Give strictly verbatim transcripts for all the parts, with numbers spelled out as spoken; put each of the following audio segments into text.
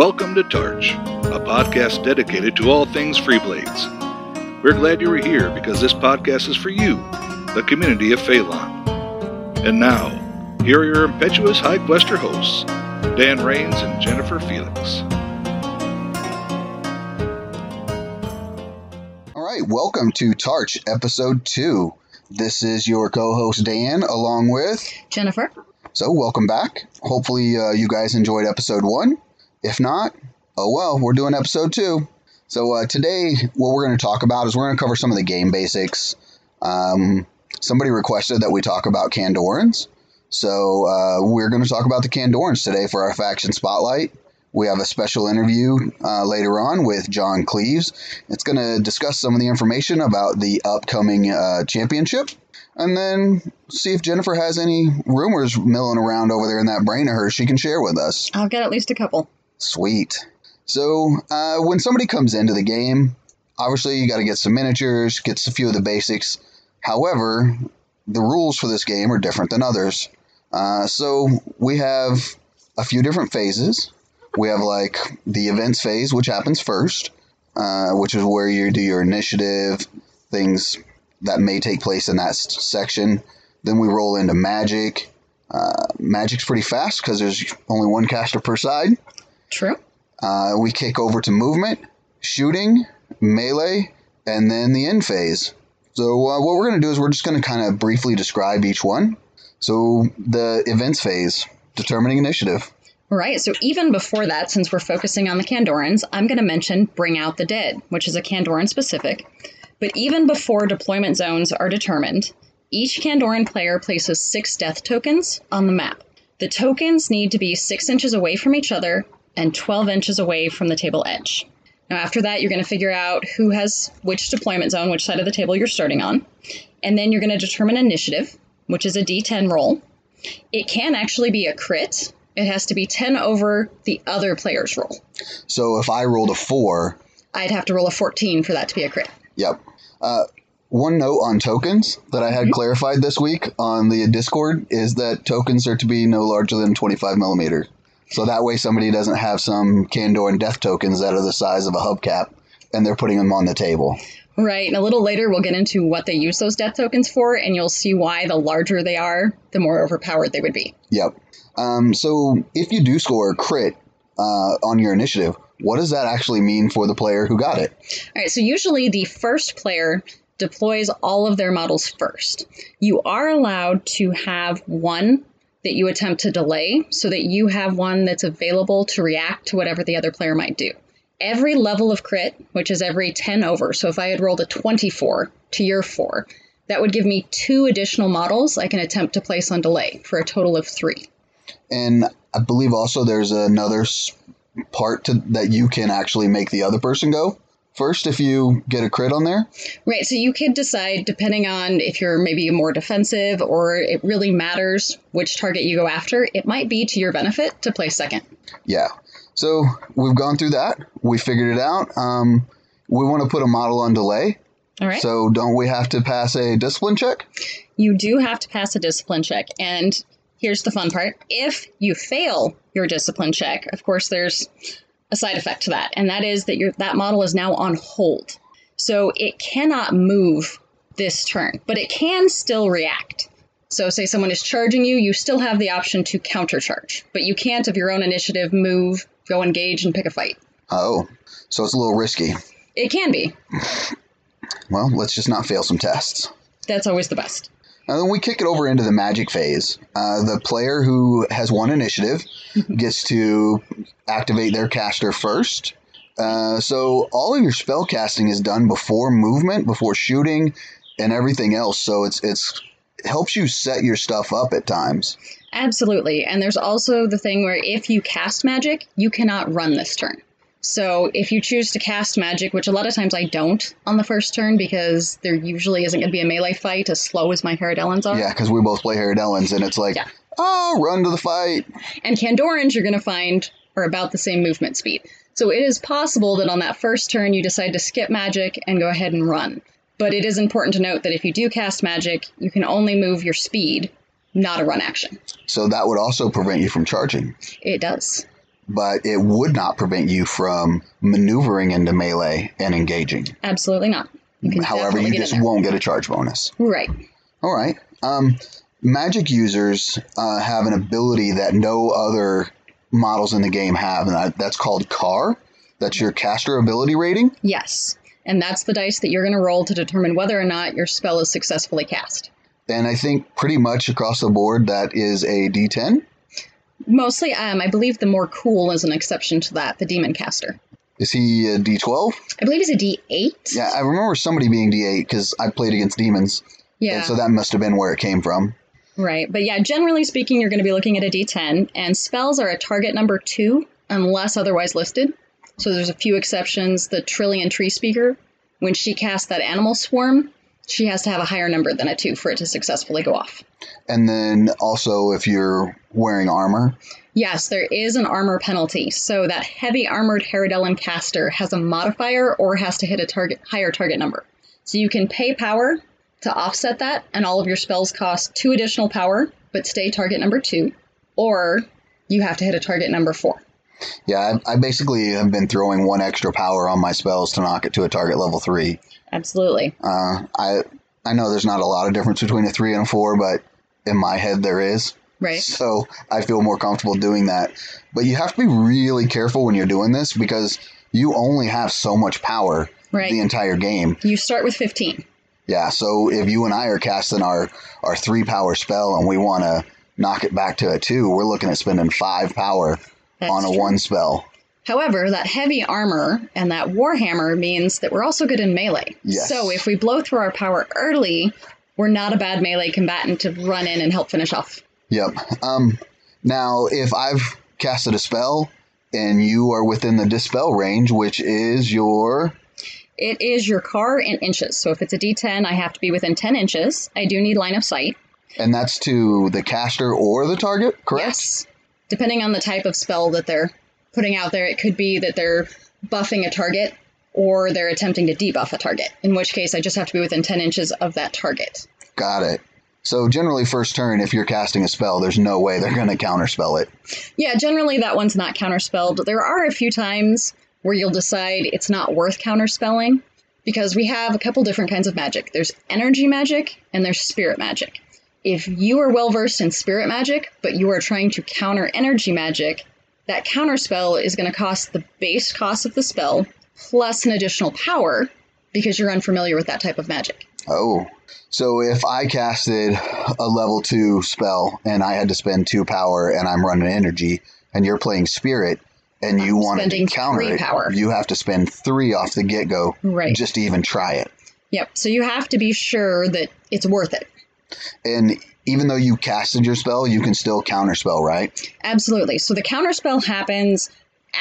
Welcome to Tarch, a podcast dedicated to all things Freeblades. We're glad you are here because this podcast is for you, the community of Phalon. And now, here are your impetuous High Quester hosts, Dan Rains and Jennifer Felix. All right, welcome to Tarch, Episode two. This is your co-host Dan, along with Jennifer. So, welcome back. Hopefully, uh, you guys enjoyed Episode one. If not, oh well, we're doing Episode two. So uh, today, what we're going to talk about is we're going to cover some of the game basics. Um, somebody requested that we talk about Candorans. So uh, we're going to talk about the Candorans today for our Faction Spotlight. We have a special interview uh, later on with John Cleves. It's going to discuss some of the information about the upcoming uh, championship. And then see if Jennifer has any rumors milling around over there in that brain of hers she can share with us. I'll get at least a couple. Sweet. So uh, when somebody comes into the game, obviously you got to get some miniatures, get a few of the basics. However, the rules for this game are different than others. Uh, so we have a few different phases. We have like the events phase, which happens first, uh, which is where you do your initiative, things that may take place in that section. Then we roll into magic. Uh, magic's pretty fast because there's only one caster per side. True. Uh, we kick over to movement, shooting, melee, and then the end phase. So uh, what we're going to do is we're just going to kind of briefly describe each one. So the events phase, determining initiative. Right, so even before that, since we're focusing on the Candorans, I'm going to mention Bring Out the Dead, which is a Candoran-specific. But even before deployment zones are determined, each Candoran player places six death tokens on the map. The tokens need to be six inches away from each other and twelve inches away from the table edge. Now, after that, you're going to figure out who has which deployment zone, which side of the table you're starting on. And then you're going to determine initiative, which is a D ten roll. It can actually be a crit. It has to be ten over the other player's roll. So if I rolled a four, I'd have to roll a fourteen for that to be a crit. Yep. Uh, one note on tokens that I had mm-hmm. clarified this week on the Discord is that tokens are to be no larger than twenty-five millimeters. So that way somebody doesn't have some Candoran death tokens that are the size of a hubcap and they're putting them on the table. Right. And a little later, we'll get into what they use those death tokens for, and you'll see why the larger they are, the more overpowered they would be. Yep. Um, so if you do score a crit uh, on your initiative, what does that actually mean for the player who got it? All right, so usually the first player deploys all of their models first. You are allowed to have one that you attempt to delay so that you have one that's available to react to whatever the other player might do. Every level of crit, which is every ten over, so if I had rolled a twenty-four to your four, that would give me two additional models I can attempt to place on delay for a total of three. And I believe also there's another part to, that you can actually make the other person go first if you get a crit on there. Right. So you could decide, depending on if you're maybe more defensive or it really matters which target you go after, it might be to your benefit to play second. Yeah. So we've gone through that. We figured it out. Um, we want to put a model on delay. All right. So don't we have to pass a discipline check? You do have to pass a discipline check. And here's the fun part. If you fail your discipline check, of course, there's a side effect to that. And that is that your that model is now on hold. So it cannot move this turn, but it can still react. So say someone is charging you, you still have the option to countercharge, but you can't of your own initiative move, go engage and pick a fight. Oh, so it's a little risky. It can be. Well, let's just not fail some tests. That's always the best. And then we kick it over into the magic phase. Uh, the player who has won initiative gets to activate their caster first. Uh, so all of your spell casting is done before movement, before shooting, and everything else. So it's it's it helps you set your stuff up at times. Absolutely. And there's also the thing where if you cast magic, you cannot run this turn. So if you choose to cast magic, which a lot of times I don't on the first turn because there usually isn't going to be a melee fight as slow as my Haradelens are. Yeah, because we both play Haradelens and it's like, yeah. oh, run to the fight. And Candorans, you're going to find, are about the same movement speed. So it is possible that on that first turn you decide to skip magic and go ahead and run. But it is important to note that if you do cast magic, you can only move your speed, not a run action. So that would also prevent you from charging. It does. but it would not prevent you from maneuvering into melee and engaging. Absolutely not. You However, you just won't get a charge bonus. Right. All right. Um, magic users uh, have an ability that no other models in the game have, and that's called C A R. That's your caster ability rating? Yes. And that's the dice that you're going to roll to determine whether or not your spell is successfully cast. And I think pretty much across the board that is a D ten? Mostly. Um, I believe the more cool is an exception to that, the demon caster. Is he a D twelve? I believe he's a D eight. Yeah, I remember somebody being D eight because I played against demons. Yeah. And so that must have been where it came from. Right. But yeah, generally speaking, you're going to be looking at a D ten. And spells are a target number two unless otherwise listed. So there's a few exceptions. The Trillian Tree Speaker, when she casts that animal swarm, she has to have a higher number than a two for it to successfully go off. And then also if you're wearing armor? Yes, there is an armor penalty. So that heavy armored Haradelen caster has a modifier or has to hit a target higher target number. So you can pay power to offset that, and all of your spells cost two additional power, but stay target number two, or you have to hit a target number four. Yeah, I, I basically have been throwing one extra power on my spells to knock it to a target level three. Absolutely. Uh, I I know there's not a lot of difference between a three and a four, but in my head there is. Right. So I feel more comfortable doing that. But you have to be really careful when you're doing this because you only have so much power right. the entire game. You start with fifteen. Yeah, so if you and I are casting our, our three power spell and we want to knock it back to a two, we're looking at spending five power. That's on a true. One spell. However, that heavy armor and that warhammer means that we're also good in melee. Yes. So if we blow through our power early, we're not a bad melee combatant to run in and help finish off. Yep. Um, now, if I've casted a spell and you are within the dispel range, which is your... It is your C A R in inches. So if it's a D ten, I have to be within ten inches. I do need line of sight. And that's to the caster or the target, correct? Yes. Depending on the type of spell that they're putting out there, it could be that they're buffing a target or they're attempting to debuff a target, in which case I just have to be within ten inches of that target. Got it. So generally first turn, if you're casting a spell, there's no way they're going to counterspell it. Yeah, generally that one's not counterspelled. There are a few times where you'll decide it's not worth counterspelling because we have a couple different kinds of magic. There's energy magic and there's spirit magic. If you are well-versed in spirit magic, but you are trying to counter energy magic, that counterspell is going to cost the base cost of the spell plus an additional power because you're unfamiliar with that type of magic. Oh, so if I casted a level two spell and I had to spend two power and I'm running energy and you're playing spirit and you I'm wanted to counter it, power. You have to spend three off the get-go right. just to even try it. Yep. So you have to be sure that it's worth it. And even though you casted your spell, you can still counterspell, right? Absolutely. So the counterspell happens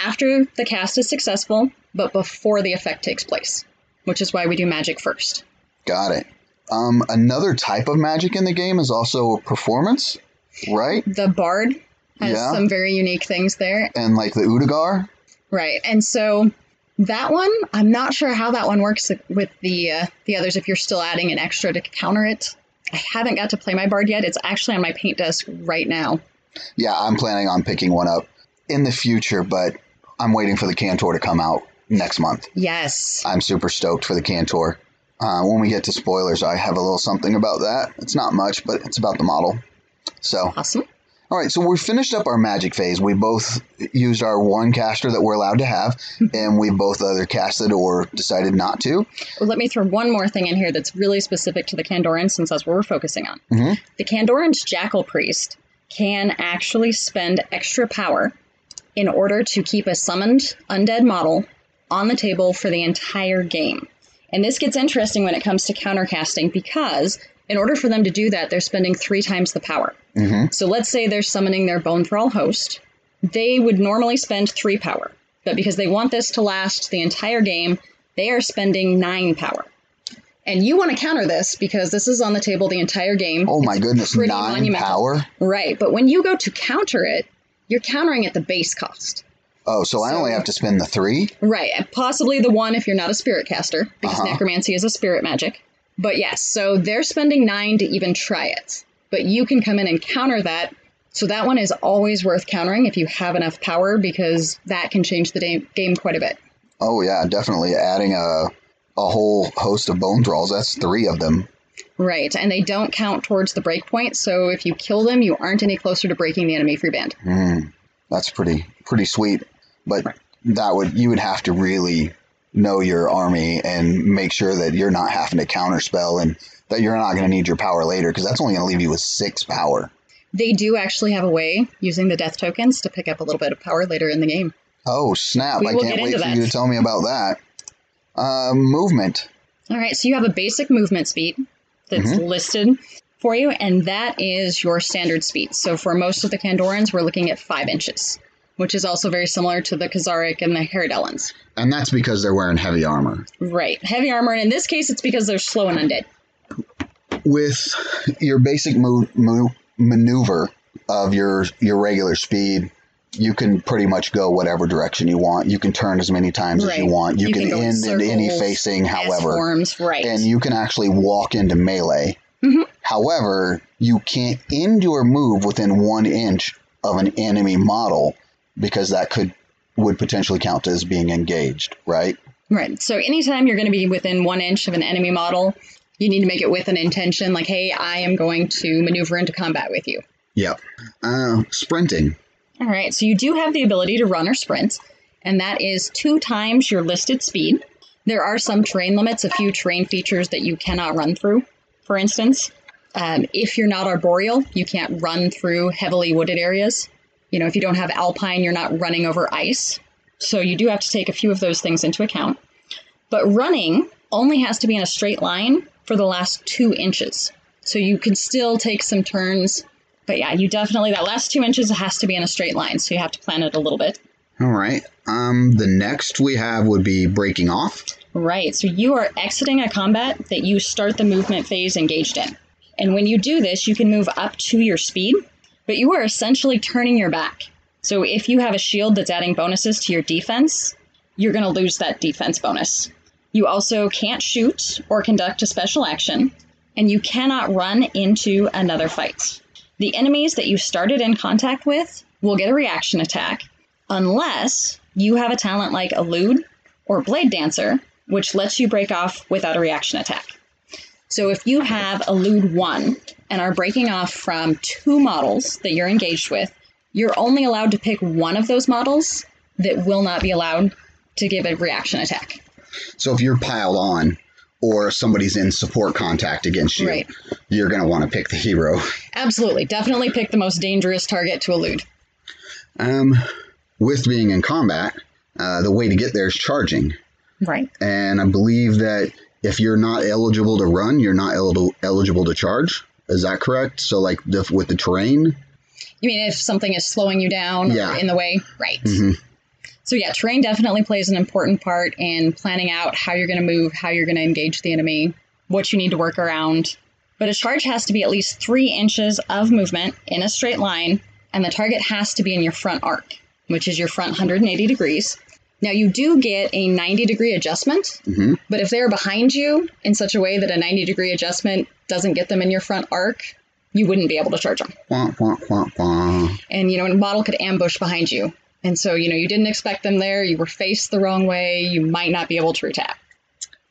after the cast is successful, but before the effect takes place, which is why we do magic first. Got it. Um, another type of magic in the game is also a performance, right? The bard has yeah. some very unique things there. And like the Udagar. Right. And so that one, I'm not sure how that one works with the uh, the others if you're still adding an extra to counter it. I haven't got to play my bard yet. It's actually on my paint desk right now. Yeah, I'm planning on picking one up in the future, but I'm waiting for the Cantor to come out next month. Yes. I'm super stoked for the Cantor. Uh, when we get to spoilers, I have a little something about that. It's not much, but it's about the model. So awesome. All right, so we finished up our magic phase. We both used our one caster that we're allowed to have, and we both either casted or decided not to. Well, let me throw one more thing in here that's really specific to the Candorans, since that's what we're focusing on. Mm-hmm. The Candorans Jackal Priest can actually spend extra power in order to keep a summoned undead model on the table for the entire game. And this gets interesting when it comes to countercasting because in order for them to do that, they're spending three times the power. Mm-hmm. So let's say they're summoning their Bone Thrall host. They would normally spend three power, but because they want this to last the entire game, they are spending nine power. And you want to counter this because this is on the table the entire game. Oh my it's goodness, nine monumental. Power? Right, but when you go to counter it, you're countering at the base cost. Oh, so, so I only have to spend the three? Right, and possibly the one if you're not a spirit caster, because uh-huh. necromancy is a spirit magic. But yes, so they're spending nine to even try it. But you can come in and counter that So that one is always worth countering if you have enough power, because that can change the da- game quite a bit. Oh, yeah, definitely. Adding a, a whole host of bone thralls, that's three of them. Right, and they don't count towards the breakpoint, so if you kill them, you aren't any closer to breaking the enemy free band. Mm, that's pretty pretty sweet, but right. that would you would have to really know your army and make sure that you're not having to counterspell and that you're not going to need your power later, because that's only going to leave you with six power. They do actually have a way, using the death tokens, to pick up a little bit of power later in the game. Oh, snap. I can't wait for you to tell me about that. Uh, movement. All right, so you have a basic movement speed that's mm-hmm. listed for you, and that is your standard speed. So for most of the Candorans, we're looking at five inches, which is also very similar to the Khazaric and the Haradelens. And that's because they're wearing heavy armor. Right, heavy armor, and in this case, it's because they're slow and undead. With your basic move... move maneuver of your your regular speed, you can pretty much go whatever direction you want. You can turn as many times right. as you want. You, you can, can end in, in any facing, however. Forms, right. And you can actually walk into melee. Mm-hmm. However, you can't end your move within one inch of an enemy model, because that could would potentially count as being engaged, right? Right. So anytime you're going to be within one inch of an enemy model, you need to make it with an intention, like, hey, I am going to maneuver into combat with you. Yep. Uh, sprinting. All right. So you do have the ability to run or sprint, and that is two times your listed speed. There are some terrain limits, a few terrain features that you cannot run through. For instance, um, if you're not arboreal, you can't run through heavily wooded areas. You know, if you don't have alpine, you're not running over ice. So you do have to take a few of those things into account. But running only has to be in a straight line for the last two inches. So you can still take some turns. But yeah, you definitely, that last two inches has to be in a straight line. So you have to plan it a little bit. All right. Um, the next we have would be breaking off. Right. So you are exiting a combat that you start the movement phase engaged in. And when you do this, you can move up to your speed, but you are essentially turning your back. So if you have a shield that's adding bonuses to your defense, you're going to lose that defense bonus. You also can't shoot or conduct a special action, and you cannot run into another fight. The enemies that you started in contact with will get a reaction attack unless you have a talent like Elude or Blade Dancer, which lets you break off without a reaction attack. So if you have Elude one and are breaking off from two models that you're engaged with, you're only allowed to pick one of those models that will not be allowed to give a reaction attack. So if you're piled on or somebody's in support contact against you, right. you're going to want to pick the hero. Absolutely. Definitely pick the most dangerous target to elude. Um, with being in combat, uh, the way to get there is charging. Right. And I believe that if you're not eligible to run, you're not el- eligible to charge. Is that correct? So like the, with the terrain? You mean if something is slowing you down yeah. or in the way? Right. Mm-hmm. So yeah, terrain definitely plays an important part in planning out how you're going to move, how you're going to engage the enemy, what you need to work around. But a charge has to be at least three inches of movement in a straight line, and the target has to be in your front arc, which is your front one hundred eighty degrees. Now, you do get a ninety-degree adjustment, mm-hmm. but if they're behind you in such a way that a ninety-degree adjustment doesn't get them in your front arc, you wouldn't be able to charge them. Wah, wah, wah, wah. And, you know, a model could ambush behind you. And so, you know, you didn't expect them there. You were faced the wrong way. You might not be able to attack.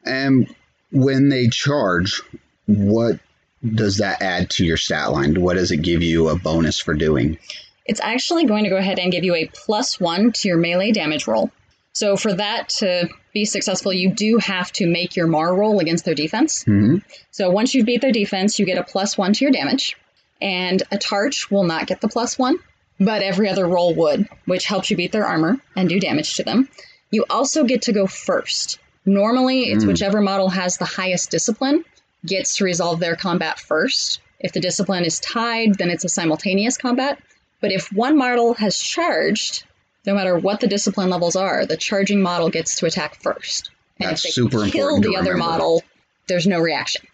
And when they charge, what does that add to your stat line? What does it give you a bonus for doing? It's actually going to go ahead and give you a plus one to your melee damage roll. So for that to be successful, you do have to make your M A R roll against their defense. Mm-hmm. So once you beat their defense, you get a plus one to your damage. And a Tarch will not get the plus one. But every other roll would, which helps you beat their armor and do damage to them. You also get to go first. Normally, it's mm. whichever model has the highest discipline gets to resolve their combat first. If the discipline is tied, then it's a simultaneous combat. But if one model has charged, no matter what the discipline levels are, the charging model gets to attack first. And That's if they super kill the other model, there's no reaction.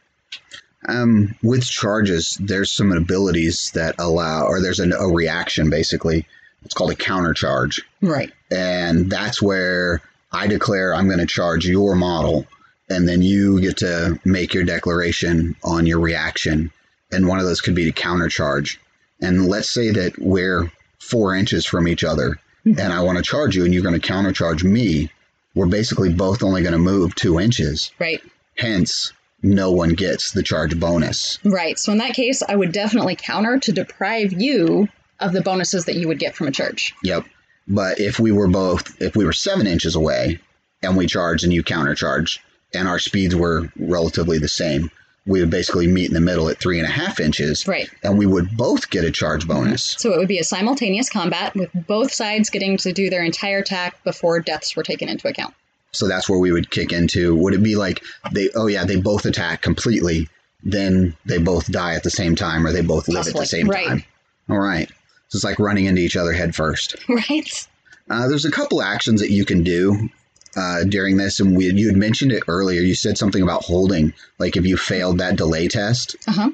Um, with charges, there's some abilities that allow, or there's an, a reaction, basically. It's called a counter charge. Right. And that's where I declare I'm going to charge your model, and then you get to make your declaration on your reaction. And one of those could be to counter charge. and let's say that we're four inches from each other, mm-hmm. and I want to charge you and you're going to countercharge me, we're basically both only going to move two inches. Right. Hence, no one gets the charge bonus. Right. So in that case, I would definitely counter to deprive you of the bonuses that you would get from a charge. Yep. But if we were both, if we were seven inches away and we charged and you countercharged and our speeds were relatively the same, we would basically meet in the middle at three and a half inches. Right. And we would both get a charge bonus. So it would be a simultaneous combat with both sides getting to do their entire attack before deaths were taken into account. So that's where we would kick into. Would it be like, they? oh yeah, they both attack completely, then they both die at the same time, or they both live Possibly. at the same right. time? All right. So it's like running into each other head first. Right. Uh, there's a couple actions that you can do uh, during this, and we, you had mentioned it earlier. You said something about holding, like if you failed that delay test. Uh-huh.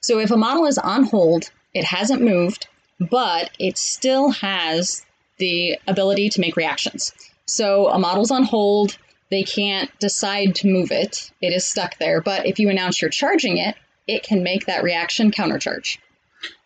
So if a model is on hold, it hasn't moved, but it still has the ability to make reactions. So a model's on hold, they can't decide to move it. It is stuck there. But if you announce you're charging it, it can make that reaction countercharge.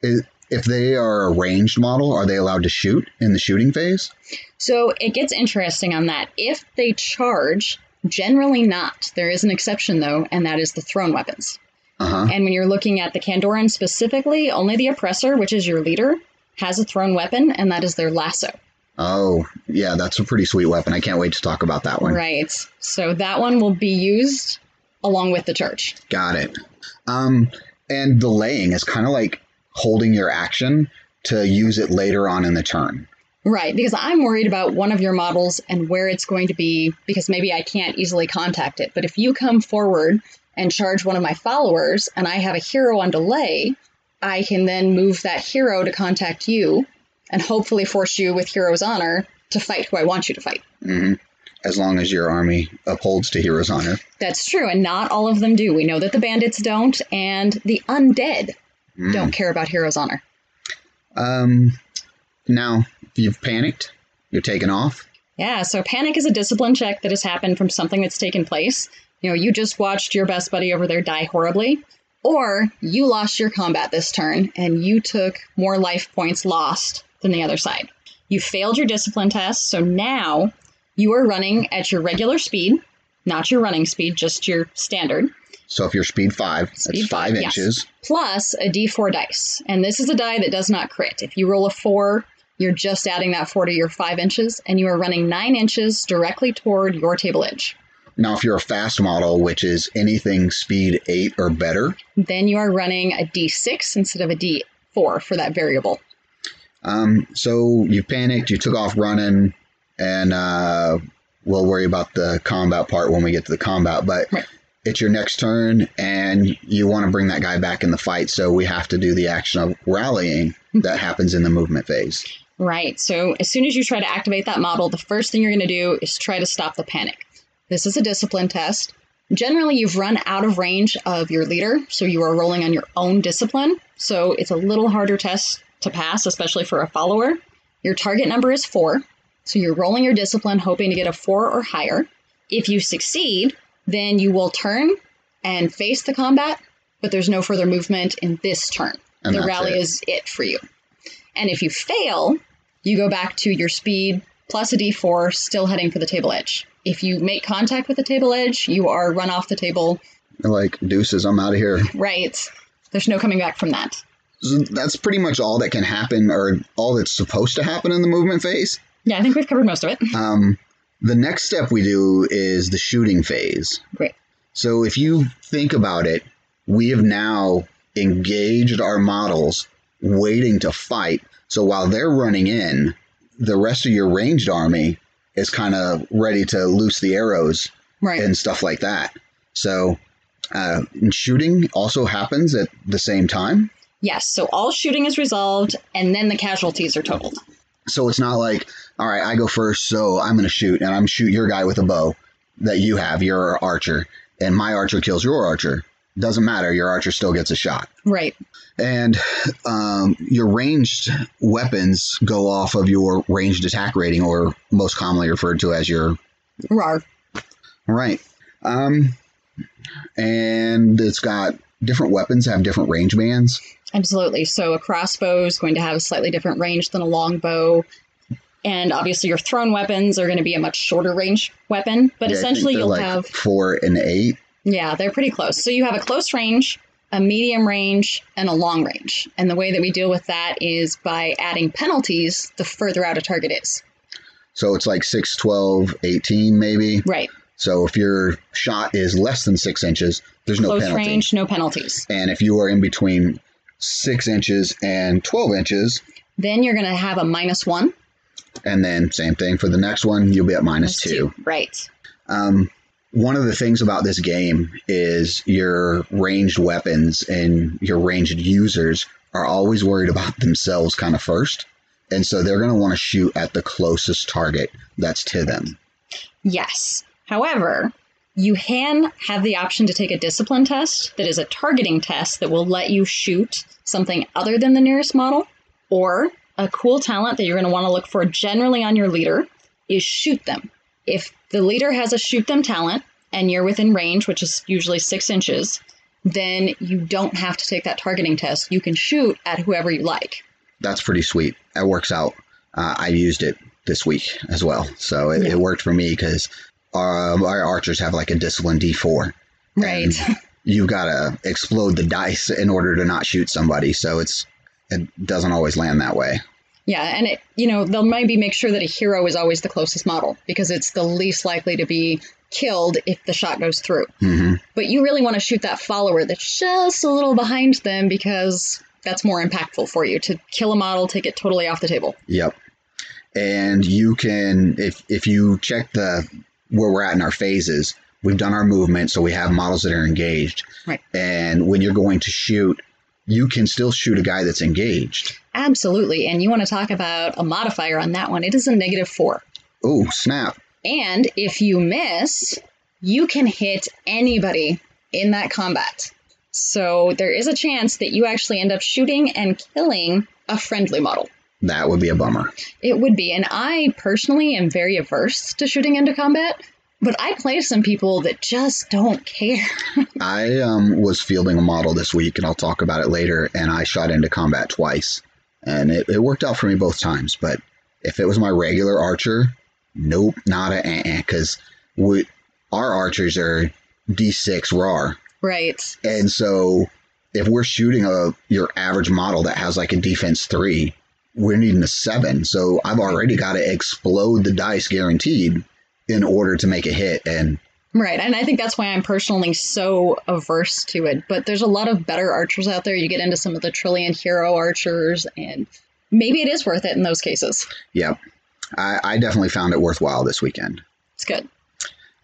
If they are a ranged model, are they allowed to shoot in the shooting phase? So it gets interesting on that. If they charge, generally not. There is an exception, though, and that is the thrown weapons. Uh-huh. And when you're looking at the Candoran specifically, only the Oppressor, which is your leader, has a thrown weapon, and that is their lasso. Oh, yeah, that's a pretty sweet weapon. I can't wait to talk about that one. Right. So that one will be used along with the charge. Got it. Um, and delaying is kind of like holding your action to use it later on in the turn. Right, because I'm worried about one of your models and where it's going to be, because maybe I can't easily contact it. But if you come forward and charge one of my followers and I have a hero on delay, I can then move that hero to contact you, and hopefully force you with Hero's Honor to fight who I want you to fight. Mm-hmm. As long as your army upholds to Hero's Honor. That's true, and not all of them do. We know that the bandits don't, and the undead mm. don't care about Hero's Honor. Um, now, you've panicked. You're taken off. Yeah, so panic is a discipline check that has happened from something that's taken place. You know, you just watched your best buddy over there die horribly. Or you lost your combat this turn, and you took more life points lost than the other side. You failed your discipline test, so now you are running at your regular speed, not your running speed, just your standard. So if you're speed five, speed that's five, five inches. Yes. Plus a d four dice, and this is a die that does not crit. If you roll a four, you're just adding that four to your five inches, and you are running nine inches directly toward your table edge. Now, if you're a fast model, which is anything speed eight or better, then you are running a d six instead of a d four for that variable. Um, so you panicked, you took off running, and uh, we'll worry about the combat part when we get to the combat. But right. It's your next turn, and you want to bring that guy back in the fight, so we have to do the action of rallying that happens in the movement phase. Right. So as soon as you try to activate that model, the first thing you're going to do is try to stop the panic. This is a discipline test. Generally, you've run out of range of your leader, so you are rolling on your own discipline. So it's a little harder test to pass, especially for a follower. Your target number is four, so you're rolling your discipline, hoping to get a four or higher. If you succeed, then you will turn and face the combat, but there's no further movement in this turn. And the rally it. is it for you. And if you fail, you go back to your speed plus a d four, still heading for the table edge. If you make contact with the table edge, you are run off the table. Like, deuces, I'm out of here. Right. There's no coming back from that. So that's pretty much all that can happen, or all that's supposed to happen in the movement phase. Yeah, I think we've covered most of it. Um, the next step we do is the shooting phase. Great. So if you think about it, we have now engaged our models waiting to fight. So while they're running in, the rest of your ranged army is kind of ready to loose the arrows right. and stuff like that. So uh, shooting also happens at the same time? Yes. So all shooting is resolved, and then the casualties are totaled. So it's not like, all right, I go first, so I'm going to shoot, and I'm shoot your guy with a bow that you have, your archer, and my archer kills your archer. Doesn't matter. Your archer still gets a shot. Right. And um, your ranged weapons go off of your ranged attack rating, or most commonly referred to as your R A R. Right. Um, and it's got different weapons have different range bands? Absolutely. So a crossbow is going to have a slightly different range than a longbow. And obviously your thrown weapons are going to be a much shorter range weapon. But yeah, essentially you'll like have... four and eight. Yeah, they're pretty close. So you have a close range, a medium range, and a long range. And the way that we deal with that is by adding penalties the further out a target is. So it's like six, twelve, eighteen maybe? Right. So if your shot is less than six inches, there's no penalty. Close range, no penalties. And if you are in between six inches and twelve inches, then you're going to have a minus one. And then same thing for the next one, you'll be at minus, minus two. two. Right. Um, one of the things about this game is your ranged weapons and your ranged users are always worried about themselves kind of first. And so they're going to want to shoot at the closest target that's to them. Yes. However, you can have the option to take a discipline test that is a targeting test that will let you shoot something other than the nearest model, or a cool talent that you're going to want to look for generally on your leader is shoot them. If the leader has a shoot them talent and you're within range, which is usually six inches, then you don't have to take that targeting test. You can shoot at whoever you like. That's pretty sweet. That works out. Uh, I used it this week as well. So it, yeah. it worked for me because our, our archers have like a discipline D four. Right. You've got to explode the dice in order to not shoot somebody. So it's it doesn't always land that way. Yeah. And, it, you know, they'll maybe make sure that a hero is always the closest model because it's the least likely to be killed if the shot goes through. Mm-hmm. But you really want to shoot that follower that's just a little behind them because that's more impactful for you. To kill a model, take it totally off the table. Yep. And you can, if if you check the where we're at in our phases, we've done our movement, so we have models that are engaged. Right. And when you're going to shoot, you can still shoot a guy that's engaged. Absolutely. And you want to talk about a modifier on that one. It is a negative four. Oh, snap. And if you miss, you can hit anybody in that combat. So there is a chance that you actually end up shooting and killing a friendly model. That would be a bummer. It would be. And I personally am very averse to shooting into combat, but I play some people that just don't care. I um, was fielding a model this week, and I'll talk about it later, and I shot into combat twice. And it, it worked out for me both times. But if it was my regular archer, nope, not a uh-uh, because we, our archers are D six R A R. Right. And so if we're shooting a your average model that has like a defense three, we're needing a seven. So I've already got to explode the dice guaranteed in order to make a hit. And right. And I think that's why I'm personally so averse to it. But there's a lot of better archers out there. You get into some of the Trillian hero archers, and maybe it is worth it in those cases. Yeah, I, I definitely found it worthwhile this weekend. It's good.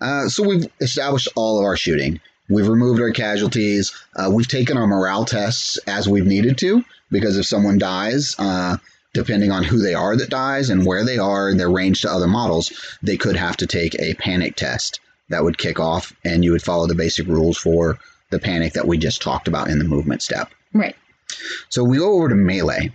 Uh, so we've established all of our shooting. We've removed our casualties. Uh, we've taken our morale tests as we've needed to, because if someone dies, uh, depending on who they are that dies and where they are and their range to other models, they could have to take a panic test that would kick off, and you would follow the basic rules for the panic that we just talked about in the movement step. Right. So we go over to melee,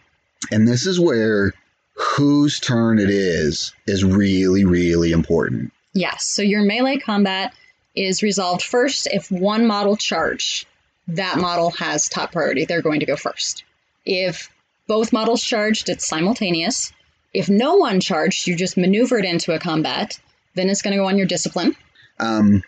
and this is where whose turn it is is really, really important. Yes. So your melee combat is resolved first if one model charge, that model has top priority. They're going to go first. If both models charged, it's simultaneous. If no one charged, you just maneuvered into a combat, then it's going to go on your discipline. Um,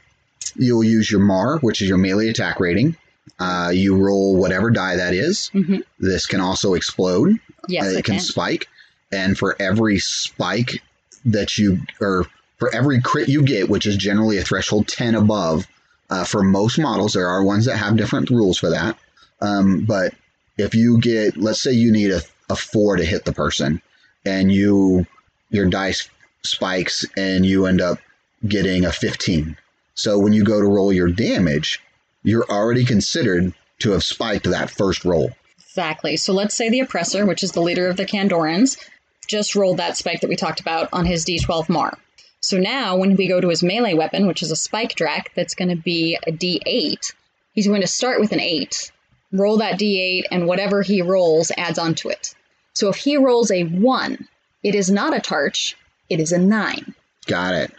you'll use your M A R, which is your melee attack rating. Uh, you roll whatever die that is. Mm-hmm. This can also explode. Yes, uh, it, it can, can spike. And for every spike that you or For every crit you get, which is generally a threshold ten above, uh, for most models, there are ones that have different rules for that. Um, but if you get, let's say you need a, a four to hit the person, and you your dice spikes and you end up getting a fifteen. So when you go to roll your damage, you're already considered to have spiked that first roll. Exactly. So let's say the Oppressor, which is the leader of the Candorans, just rolled that spike that we talked about on his D twelve M A R. So now when we go to his melee weapon, which is a spike drac, that's going to be a D eight, he's going to start with an eight, roll that D eight, and whatever he rolls adds onto it. So if he rolls a one, it is not a Tarch, it is a nine. Got it.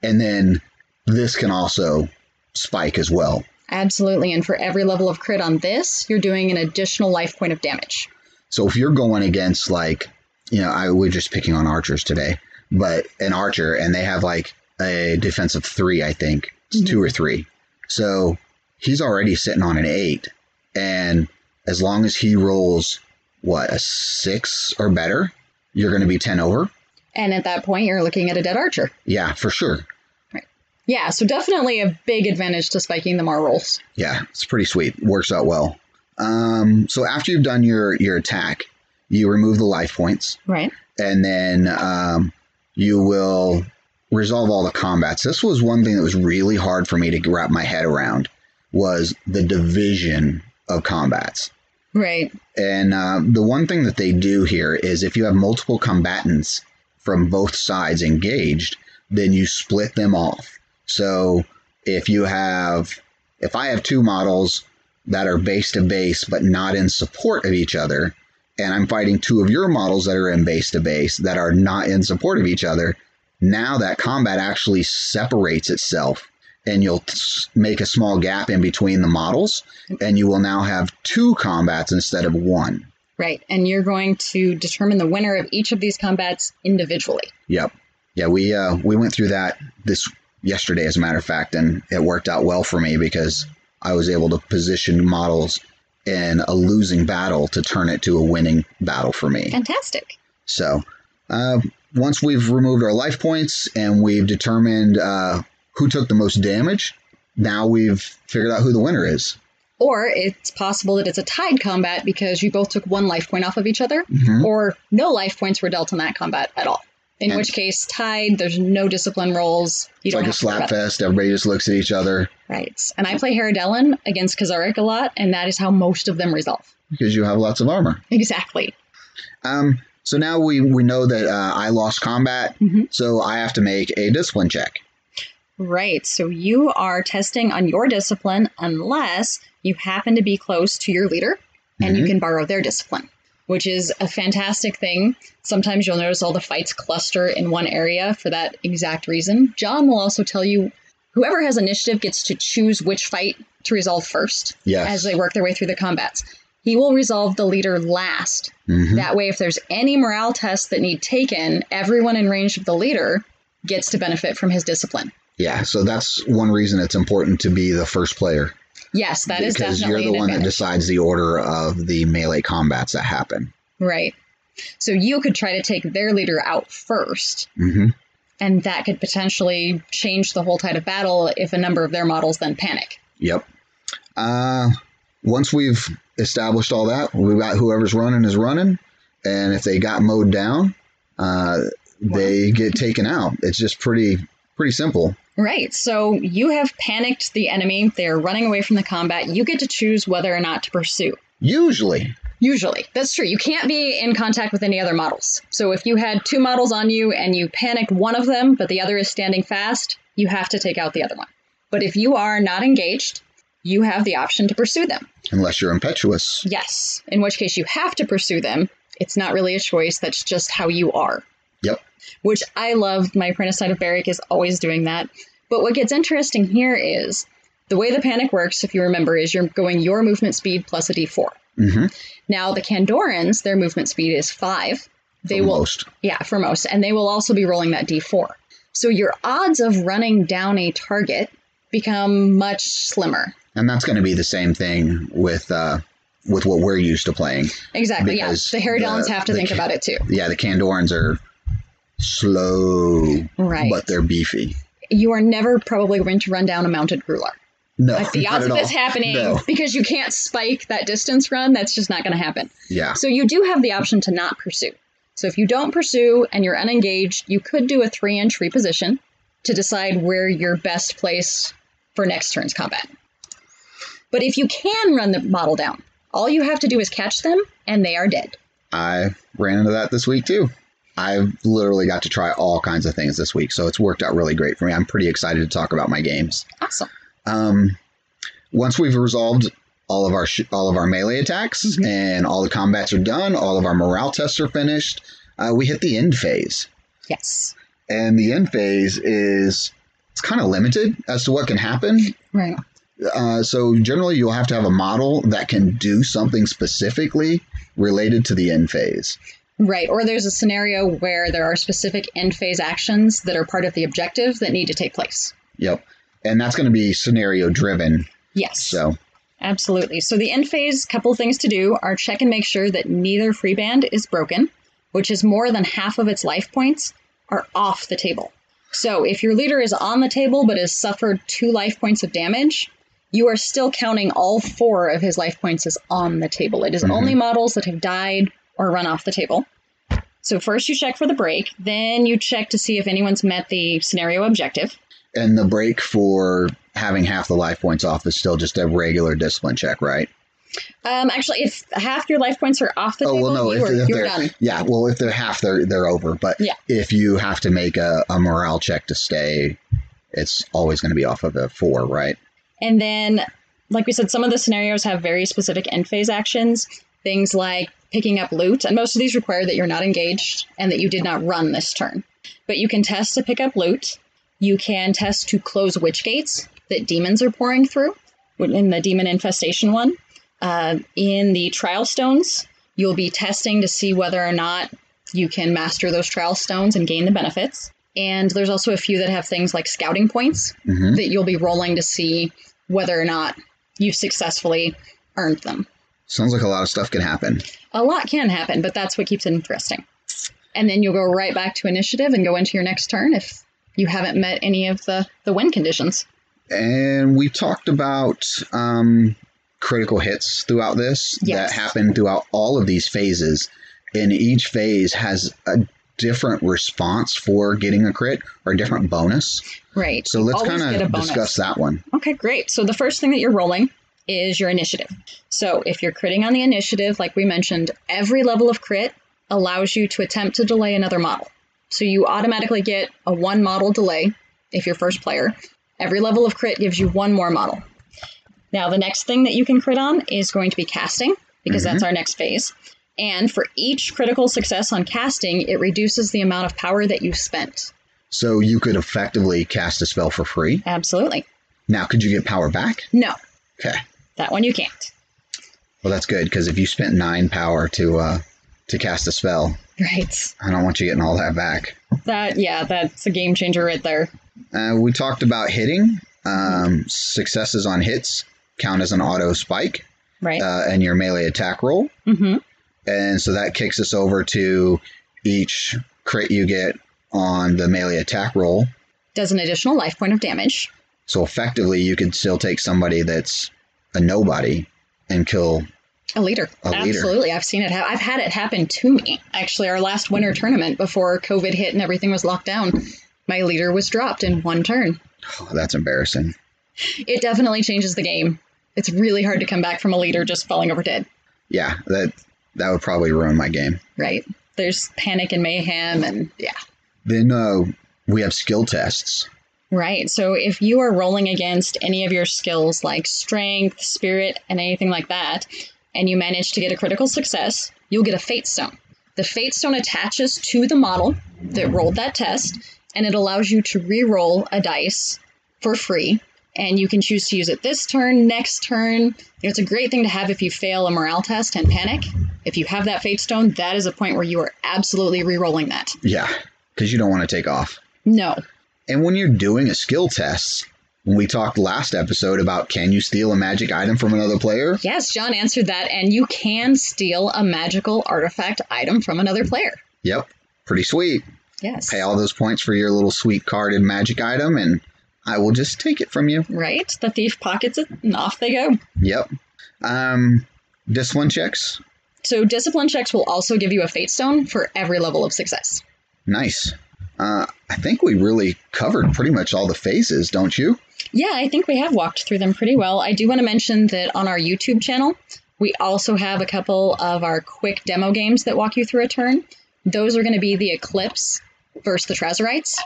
And then this can also spike as well. Absolutely. And for every level of crit on this, you're doing an additional life point of damage. So if you're going against, like, you know, I we're just picking on archers today, but an archer, and they have like a defense of three, I think, it's mm-hmm. two or three. So he's already sitting on an eight. And as long as he rolls, what, a six or better, you're going to be ten over. And at that point, you're looking at a dead archer. Yeah, for sure. Right. Yeah, so definitely a big advantage to spiking the M A R rolls. Yeah, it's pretty sweet. Works out well. Um, so after you've done your, your attack, you remove the life points. Right. And then um, you will resolve all the combats. This was one thing that was really hard for me to wrap my head around, was the division of combats. Right. And uh, the one thing that they do here is if you have multiple combatants from both sides engaged, then you split them off. So if you have, if I have two models that are base to base, but not in support of each other, and I'm fighting two of your models that are in base to base that are not in support of each other, now that combat actually separates itself, and you'll make a small gap in between the models, and you will now have two combats instead of one. Right, and you're going to determine the winner of each of these combats individually. Yep. Yeah, we uh, we went through that this yesterday, as a matter of fact, and it worked out well for me because I was able to position models in a losing battle to turn it to a winning battle for me. Fantastic. So uh, once we've removed our life points and we've determined... Uh, who took the most damage, now we've figured out who the winner is. Or it's possible that it's a tied combat because you both took one life point off of each other, mm-hmm. or no life points were dealt in that combat at all. In and which case, tied, there's no discipline rolls. You it's don't like a slap fest. Everybody just looks at each other. Right. And I play Haradelen against Kazaric a lot, and that is how most of them resolve. Because you have lots of armor. Exactly. Um. So now we, we know that uh, I lost combat, mm-hmm. so I have to make a discipline check. Right, so you are testing on your discipline unless you happen to be close to your leader and mm-hmm. you can borrow their discipline, which is a fantastic thing. Sometimes you'll notice all the fights cluster in one area for that exact reason. John will also tell you whoever has initiative gets to choose which fight to resolve first yes. as they work their way through the combats. He will resolve the leader last. Mm-hmm. That way, if there's any morale tests that need taken, everyone in range of the leader gets to benefit from his discipline. Yeah, so that's one reason it's important to be the first player. Yes, that is definitely an advantage. Because you're the one that decides the order of the melee combats that happen. Right. So you could try to take their leader out first, mm-hmm. and that could potentially change the whole tide of battle if a number of their models then panic. Yep. Uh, once we've established all that, we've got whoever's running is running, and if they got mowed down, uh, wow. they get taken out. It's just pretty pretty simple. Right. So you have panicked the enemy. They're running away from the combat. You get to choose whether or not to pursue. Usually. Usually. That's true. You can't be in contact with any other models. So if you had two models on you and you panicked one of them, but the other is standing fast, you have to take out the other one. But if you are not engaged, you have the option to pursue them. Unless you're impetuous. Yes. In which case you have to pursue them. It's not really a choice. That's just how you are. Yep. Which I love. My apprentice side of Barrick is always doing that. But what gets interesting here is the way the panic works, if you remember, is you're going your movement speed plus a d four. Mm-hmm. Now, the Candorans, their movement speed is five. They for will, most. Yeah, for most. And they will also be rolling that d four. So your odds of running down a target become much slimmer. And that's going to be the same thing with... Uh... with what we're used to playing. Exactly, yeah. The Haradelens have to think about it, too. Yeah, the Candorans are slow, right. but they're beefy. You are never probably going to run down a mounted Grular. No, like the odds of this happening, no. because you can't spike that distance run, that's just not going to happen. Yeah. So you do have the option to not pursue. So if you don't pursue and you're unengaged, you could do a three-inch reposition to decide where you're best placed for next turn's combat. But if you can run the model down, all you have to do is catch them, and they are dead. I ran into that this week, too. I've literally got to try all kinds of things this week, so it's worked out really great for me. I'm pretty excited to talk about my games. Awesome. Um, once we've resolved all of our sh- all of our melee attacks, mm-hmm. and all the combats are done, all of our morale tests are finished, uh, we hit the end phase. Yes. And the end phase is it's kind of limited as to what can happen. Right. Uh, so generally, you'll have to have a model that can do something specifically related to the end phase. Right. Or there's a scenario where there are specific end phase actions that are part of the objective that need to take place. Yep. And that's going to be scenario driven. Yes. So absolutely. So the end phase, couple things to do are check and make sure that neither free band is broken, which is more than half of its life points are off the table. So if your leader is on the table but has suffered two life points of damage, you are still counting all four of his life points as on the table. It is mm-hmm. only models that have died or run off the table. So first you check for the break, then you check to see if anyone's met the scenario objective. And the break for having half the life points off is still just a regular discipline check, right? Um, actually, if half your life points are off the oh, table, well, no, you if, are, if you're done. Yeah, well, if they're half, they're, they're over. But yeah. if you have to make a, a morale check to stay, it's always going to be off of a four, right? And then, like we said, some of the scenarios have very specific end phase actions. Things like picking up loot. And most of these require that you're not engaged and that you did not run this turn. But you can test to pick up loot. You can test to close witch gates that demons are pouring through in the demon infestation one. Uh, in the trial stones, you'll be testing to see whether or not you can master those trial stones and gain the benefits. And there's also a few that have things like scouting points mm-hmm. that you'll be rolling to see whether or not you've successfully earned them. Sounds like a lot of stuff can happen. A lot can happen, but that's what keeps it interesting. And then you'll go right back to initiative and go into your next turn if you haven't met any of the, the win conditions. And we talked about um, critical hits throughout this yes. that happen throughout all of these phases. And each phase has a different response for getting a crit or a different bonus. Right. So let's kind of discuss that one. Okay, great. So the first thing that you're rolling is your initiative. So if you're critting on the initiative, like we mentioned, every level of crit allows you to attempt to delay another model. So you automatically get a one model delay if you're first player. Every level of crit gives you one more model. Now, the next thing that you can crit on is going to be casting, because mm-hmm. that's our next phase. And for each critical success on casting, it reduces the amount of power that you spent. So you could effectively cast a spell for free? Absolutely. Now, could you get power back? No. Okay. That one you can't. Well, that's good, because if you spent nine power to uh, to cast a spell, right? I don't want you getting all that back. That yeah, that's a game changer right there. Uh, we talked about hitting. Um, successes on hits count as an auto spike, right? Uh, and your melee attack roll, mm-hmm. and so that kicks us over to each crit you get on the melee attack roll does an additional life point of damage. So effectively, you could still take somebody that's a nobody and kill a leader. A Absolutely. Leader. I've seen it. Ha- I've had it happen to me. Actually, our last winter tournament before COVID hit and everything was locked down, my leader was dropped in one turn. Oh, that's embarrassing. It definitely changes the game. It's really hard to come back from a leader just falling over dead. Yeah, that that would probably ruin my game. Right. There's panic and mayhem and yeah. Then uh, we have skill tests. Right. So if you are rolling against any of your skills like strength, spirit, and anything like that, and you manage to get a critical success, you'll get a fate stone. The fate stone attaches to the model that rolled that test, and it allows you to re-roll a dice for free. And you can choose to use it this turn, next turn. You know, it's a great thing to have if you fail a morale test and panic. If you have that fate stone, that is a point where you are absolutely re-rolling that. Yeah, because you don't want to take off. No. And when you're doing a skill test, when we talked last episode about can you steal a magic item from another player? Yes, John answered that. And you can steal a magical artifact item from another player. Yep. Pretty sweet. Yes. Pay all those points for your little sweet carded magic item and I will just take it from you. Right. The thief pockets it and off they go. Yep. Um, discipline checks. So discipline checks will also give you a fate stone for every level of success. Nice. Uh, I think we really covered pretty much all the phases, don't you? Yeah, I think we have walked through them pretty well. I do want to mention that on our YouTube channel, we also have a couple of our quick demo games that walk you through a turn. Those are going to be the Eclipse versus the Trazerites,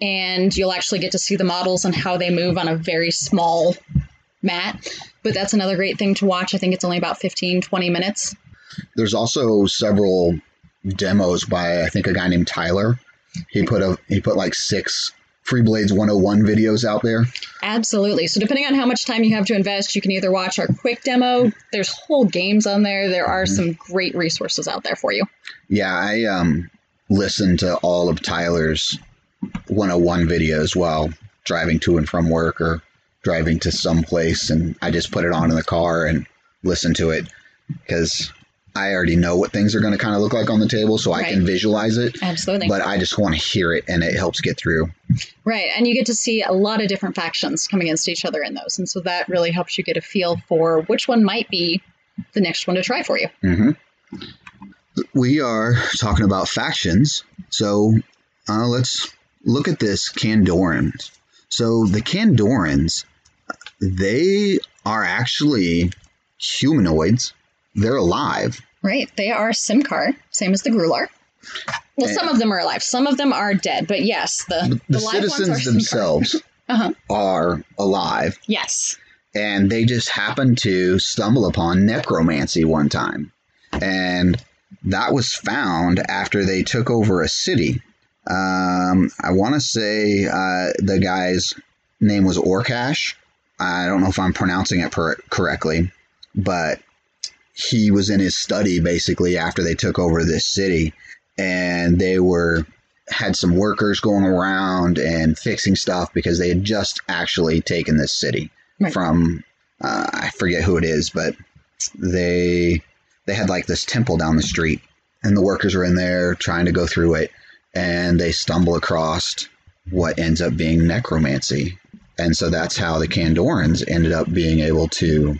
and you'll actually get to see the models and how they move on a very small mat. But that's another great thing to watch. I think it's only about fifteen, twenty minutes. There's also several demos by, I think, a guy named Tyler. He put a he put like six Freeblades one oh one videos out there? Absolutely. So depending on how much time you have to invest, you can either watch our quick demo. There's whole games on there. There are mm-hmm. some great resources out there for you. Yeah, I um, listened to all of Tyler's one oh one videos while driving to and from work or driving to someplace, and I just put it on in the car and listened to it because I already know what things are going to kind of look like on the table, so right. I can visualize it. Absolutely. But I just want to hear it, and it helps get through. Right. And you get to see a lot of different factions come against each other in those. And so that really helps you get a feel for which one might be the next one to try for you. Mm-hmm. We are talking about factions. So uh, let's look at this Candorans. So the Candorans, they are actually humanoids. They're alive. Right. They are SimCar, same as the Grular. Well, and some of them are alive. Some of them are dead. But yes, the, the, the live citizens ones are themselves uh-huh. are alive. Yes. And they just happened to stumble upon necromancy one time. And that was found after they took over a city. Um, I want to say uh, the guy's name was Orkash. I don't know if I'm pronouncing it per- correctly, but he was in his study basically after they took over this city, and they were had some workers going around and fixing stuff because they had just actually taken this city right. from uh, I forget who it is, but they they had like this temple down the street, and the workers were in there trying to go through it, and they stumble across what ends up being necromancy, and so that's how the Candorans ended up being able to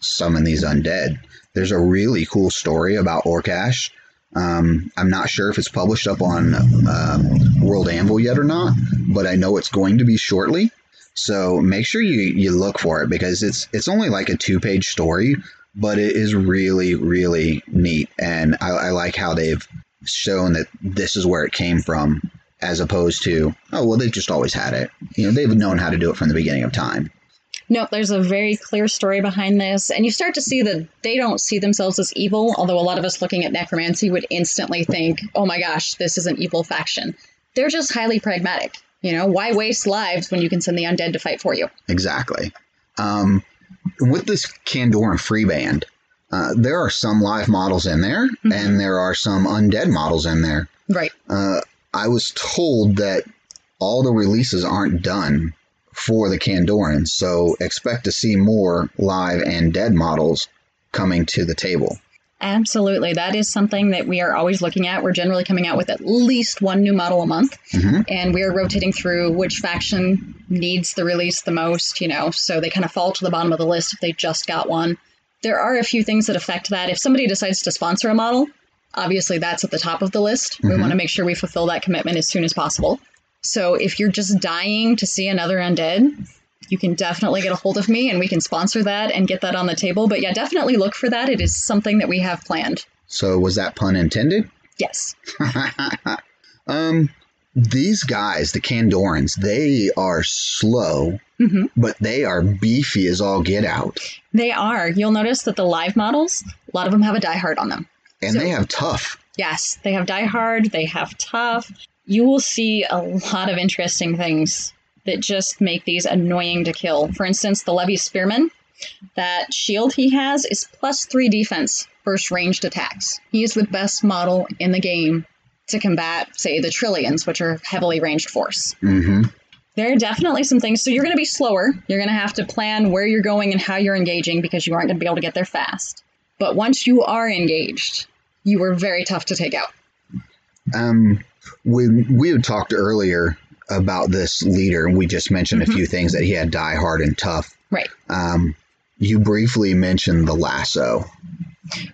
summon these undead. There's a really cool story about Orkash. Um, I'm not sure if it's published up on um, World Anvil yet or not, but I know it's going to be shortly. So make sure you, you look for it because it's it's only like a two-page story, but it is really, really neat. And I, I like how they've shown that this is where it came from as opposed to, oh, well, they've just always had it. You know, they've known how to do it from the beginning of time. No, there's a very clear story behind this. And you start to see that they don't see themselves as evil, although a lot of us looking at necromancy would instantly think, oh my gosh, this is an evil faction. They're just highly pragmatic. You know, why waste lives when you can send the undead to fight for you? Exactly. Um, with this Candoran free band, uh, there are some live models in there, mm-hmm. and there are some undead models in there. Right. Uh, I was told that all the releases aren't done for the Candorans, so expect to see more live and dead models coming to the table. Absolutely. That is something that we are always looking at. We're generally coming out with at least one new model a month, mm-hmm. and we are rotating through which faction needs the release the most, you know, so they kind of fall to the bottom of the list if they just got one. There are a few things that affect that. If somebody decides to sponsor a model, obviously that's at the top of the list. Mm-hmm. We want to make sure we fulfill that commitment as soon as possible. So if you're just dying to see another undead, you can definitely get a hold of me and we can sponsor that and get that on the table. But yeah, definitely look for that. It is something that we have planned. So was that pun intended? Yes. um, these guys, the Candorans, they are slow, mm-hmm. but they are beefy as all get out. They are. You'll notice that the live models, a lot of them have a Diehard on them. And so, they have Tough. Yes, they have Diehard. They have Tough. You will see a lot of interesting things that just make these annoying to kill. For instance, the Levy Spearman, that shield he has is plus three defense versus ranged attacks. He is the best model in the game to combat, say, the Trillians, which are heavily ranged force. Mm-hmm. There are definitely some things. So you're going to be slower. You're going to have to plan where you're going and how you're engaging because you aren't going to be able to get there fast. But once you are engaged, you are very tough to take out. Um... We we had talked earlier about this leader, and we just mentioned mm-hmm. a few things that he had Diehard and Tough. Right. Um, you briefly mentioned the lasso.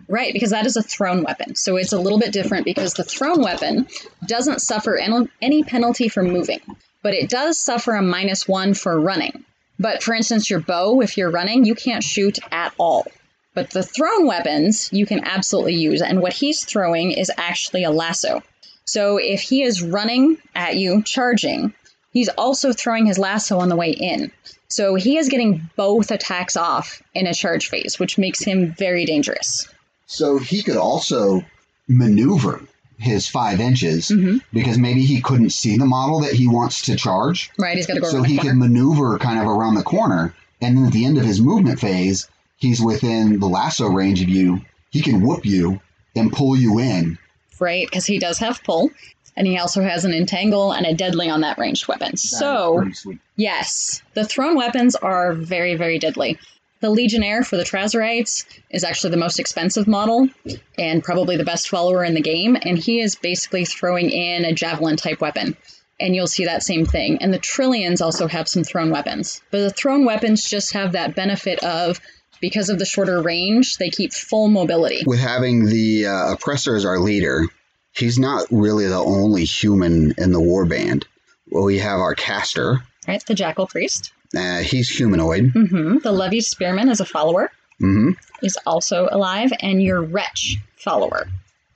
Right, because that is a thrown weapon. So it's a little bit different because the thrown weapon doesn't suffer any penalty for moving, but it does suffer a minus one for running. But for instance, your bow, if you're running, you can't shoot at all. But the thrown weapons you can absolutely use. And what he's throwing is actually a lasso. So if he is running at you, charging, he's also throwing his lasso on the way in. So he is getting both attacks off in a charge phase, which makes him very dangerous. So he could also maneuver his five inches mm-hmm. because maybe he couldn't see the model that he wants to charge. Right, he's got to go. So around he could maneuver kind of around the corner, and then at the end of his movement phase, he's within the lasso range of you. He can whoop you and pull you in. Right, because he does have pull, and he also has an entangle and a deadly on that ranged weapon. That so, is pretty sweet. Yes, the thrown weapons are very, very deadly. The Legionnaire for the Trazerites is actually the most expensive model and probably the best follower in the game. And he is basically throwing in a javelin-type weapon. And you'll see that same thing. And the Trillians also have some thrown weapons. But the thrown weapons just have that benefit of, because of the shorter range, they keep full mobility. With having the uh, Oppressor as our leader, he's not really the only human in the warband. Well, we have our caster. Right, the Jackal Priest. Uh, he's humanoid. Mm-hmm. The Levy Spearman is a follower. Mm-hmm. Is also alive. And your Wretch follower.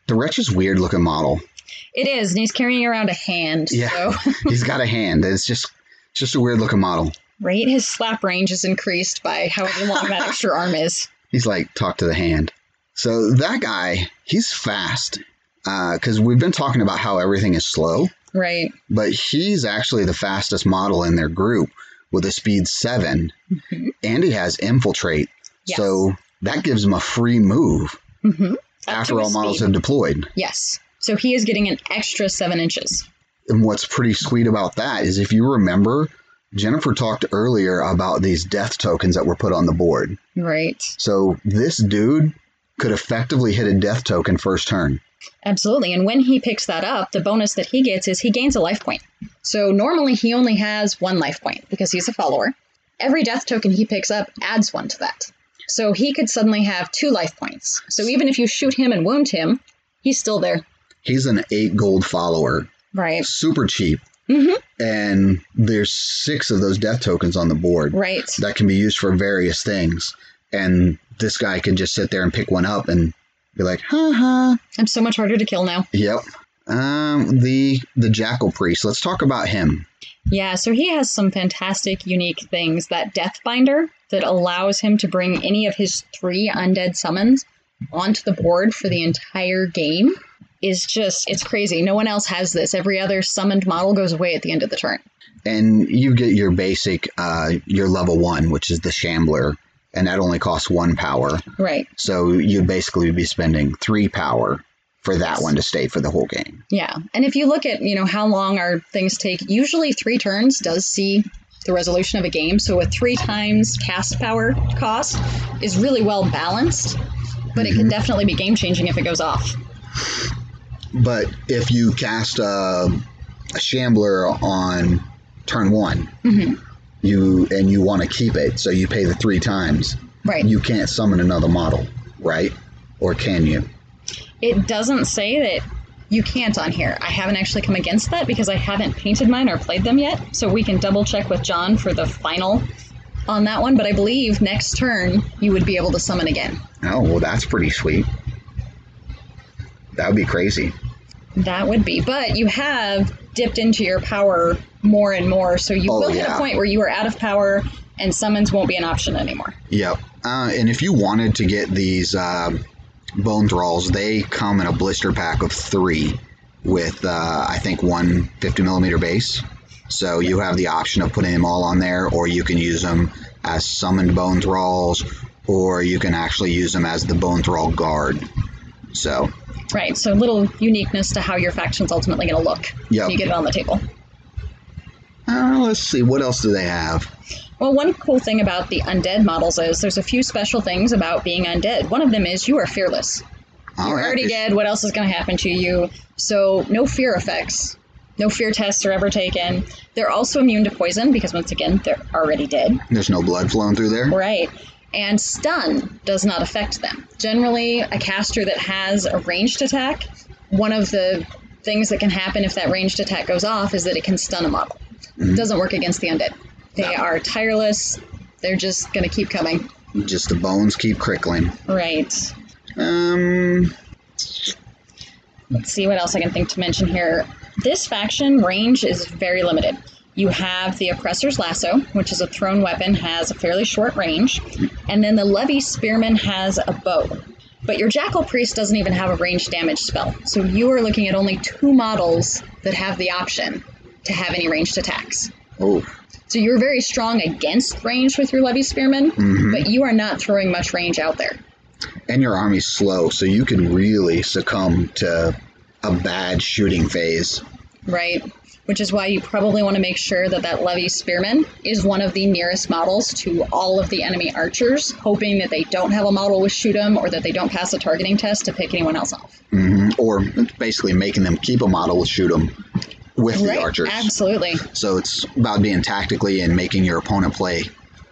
The Wretch is a weird-looking model. It is, and he's carrying around a hand. Yeah, so. He's got a hand. It's just just a weird-looking model. Right? His slap range is increased by however long that extra arm is. He's like, talk to the hand. So that guy, he's fast. Because uh, we've been talking about how everything is slow. Right. But he's actually the fastest model in their group. With a speed seven, mm-hmm. and he has infiltrate, yes. So that gives him a free move mm-hmm. after all models speed. Have deployed. Yes, so he is getting an extra seven inches. And what's pretty sweet about that is, if you remember, Jennifer talked earlier about these death tokens that were put on the board. Right. So this dude could effectively hit a death token first turn. Absolutely. And when he picks that up, the bonus that he gets is he gains a life point. So normally he only has one life point because he's a follower. Every death token he picks up adds one to that. So he could suddenly have two life points. So even if you shoot him and wound him, he's still there. He's an eight gold follower. Right. Super cheap. Mm-hmm. And there's six of those death tokens on the board. Right. That can be used for various things. And this guy can just sit there and pick one up and be like, ha ha. I'm so much harder to kill now. Yep. Um, the the Jackal Priest. Let's talk about him. Yeah, so he has some fantastic, unique things. That Deathbinder that allows him to bring any of his three undead summons onto the board for the entire game is just, it's crazy. No one else has this. Every other summoned model goes away at the end of the turn. And you get your basic, uh, your level one, which is the Shambler. And that only costs one power. Right. So you'd basically be spending three power for that yes. one to stay for the whole game. Yeah. And if you look at, you know, how long our things take, usually three turns does see the resolution of a game. So a three times cast power cost is really well balanced, but mm-hmm. it can definitely be game changing if it goes off. But if you cast a, a Shambler on turn one, mm-hmm. You and you want to keep it, so you pay the three times. Right. You can't summon another model, right? Or can you? It doesn't say that you can't on here. I haven't actually come against that because I haven't painted mine or played them yet, so we can double check with John for the final on that one, but I believe next turn you would be able to summon again. Oh, well, that's pretty sweet. That would be crazy. That would be, but you have dipped into your power more and more, so you oh, will hit yeah. a point where you are out of power and summons won't be an option anymore. Yep. Uh, and if you wanted to get these uh, bone thralls, they come in a blister pack of three with, uh, I think, one fifty millimeter base. So you have the option of putting them all on there, or you can use them as summoned bone thralls, or you can actually use them as the bone thrall guard. So... Right, so little uniqueness to how your faction's ultimately going to look yep. when you get it on the table. Uh, let's see, what else do they have? Well, one cool thing about the undead models is there's a few special things about being undead. One of them is you are fearless. All You're right. already dead, what else is going to happen to you? So no fear effects. No fear tests are ever taken. They're also immune to poison because, once again, they're already dead. There's no blood flowing through there? Right. And stun does not affect them. Generally, a caster that has a ranged attack, one of the things that can happen if that ranged attack goes off is that it can stun a model. Mm-hmm. It doesn't work against the undead. They no. are tireless. They're just going to keep coming. Just the bones keep crickling. Right. Um. Let's see what else I can think to mention here. This faction range is very limited. You have the Oppressor's Lasso, which is a thrown weapon, has a fairly short range. And then the Levy Spearman has a bow. But your Jackal Priest doesn't even have a ranged damage spell, so you are looking at only two models that have the option to have any ranged attacks. Oh. So you're very strong against range with your Levy Spearman, mm-hmm. but you are not throwing much range out there. And your army's slow, so you can really succumb to a bad shooting phase. Right. Which is why you probably want to make sure that that Levy Spearman is one of the nearest models to all of the enemy archers, hoping that they don't have a model with shoot 'em or that they don't pass a targeting test to pick anyone else off. Mm-hmm. Or basically making them keep a model with shoot 'em with right. the archers. Absolutely. So it's about being tactically and making your opponent play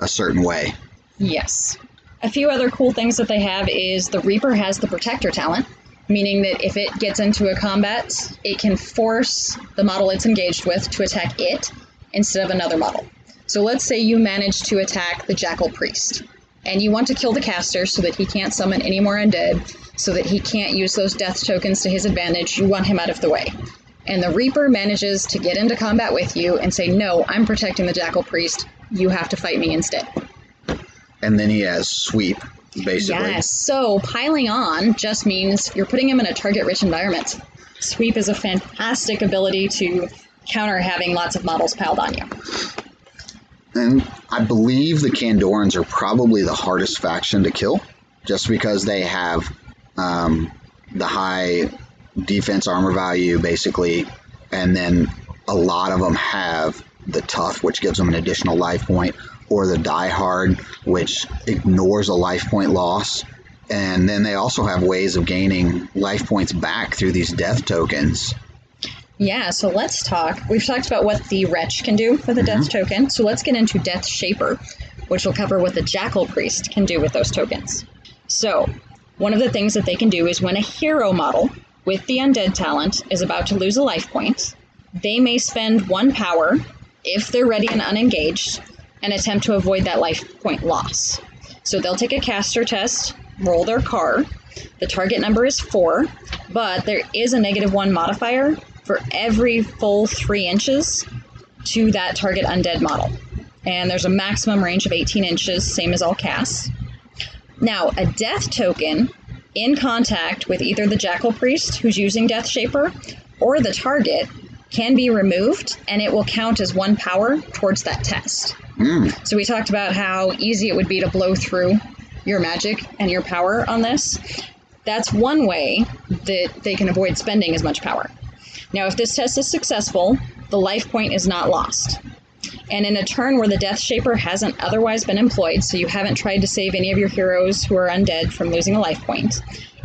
a certain way. Yes. A few other cool things that they have is the Reaper has the Protector talent, meaning that if it gets into a combat, it can force the model it's engaged with to attack it instead of another model. So let's say you manage to attack the Jackal Priest, and you want to kill the caster so that he can't summon any more undead, so that he can't use those death tokens to his advantage. You want him out of the way. And the Reaper manages to get into combat with you and say, no, I'm protecting the Jackal Priest. You have to fight me instead. And then he has sweep. Basically. Yes, so piling on just means you're putting him in a target-rich environment. Sweep is a fantastic ability to counter having lots of models piled on you. And I believe the Candorans are probably the hardest faction to kill, just because they have um, the high defense armor value, basically, and then a lot of them have the Tough, which gives them an additional life point, or the Diehard, which ignores a life point loss. And then they also have ways of gaining life points back through these death tokens. Yeah, so let's talk. We've talked about what the Wretch can do with a mm-hmm. death token, so let's get into Death Shaper, which will cover what the Jackal Priest can do with those tokens. So, one of the things that they can do is when a hero model with the undead talent is about to lose a life point, they may spend one power, if they're ready and unengaged, and attempt to avoid that life point loss. So they'll take a caster test, roll their C A R. The target number is four, but there is a negative one modifier for every full three inches to that target undead model. And there's a maximum range of eighteen inches, same as all casts. Now, a death token in contact with either the Jackal Priest, who's using Death Shaper, or the target can be removed, and it will count as one power towards that test. Mm. So we talked about how easy it would be to blow through your magic and your power on this. That's one way that they can avoid spending as much power. Now, if this test is successful, the life point is not lost. And in a turn where the Death Shaper hasn't otherwise been employed, so you haven't tried to save any of your heroes who are undead from losing a life point,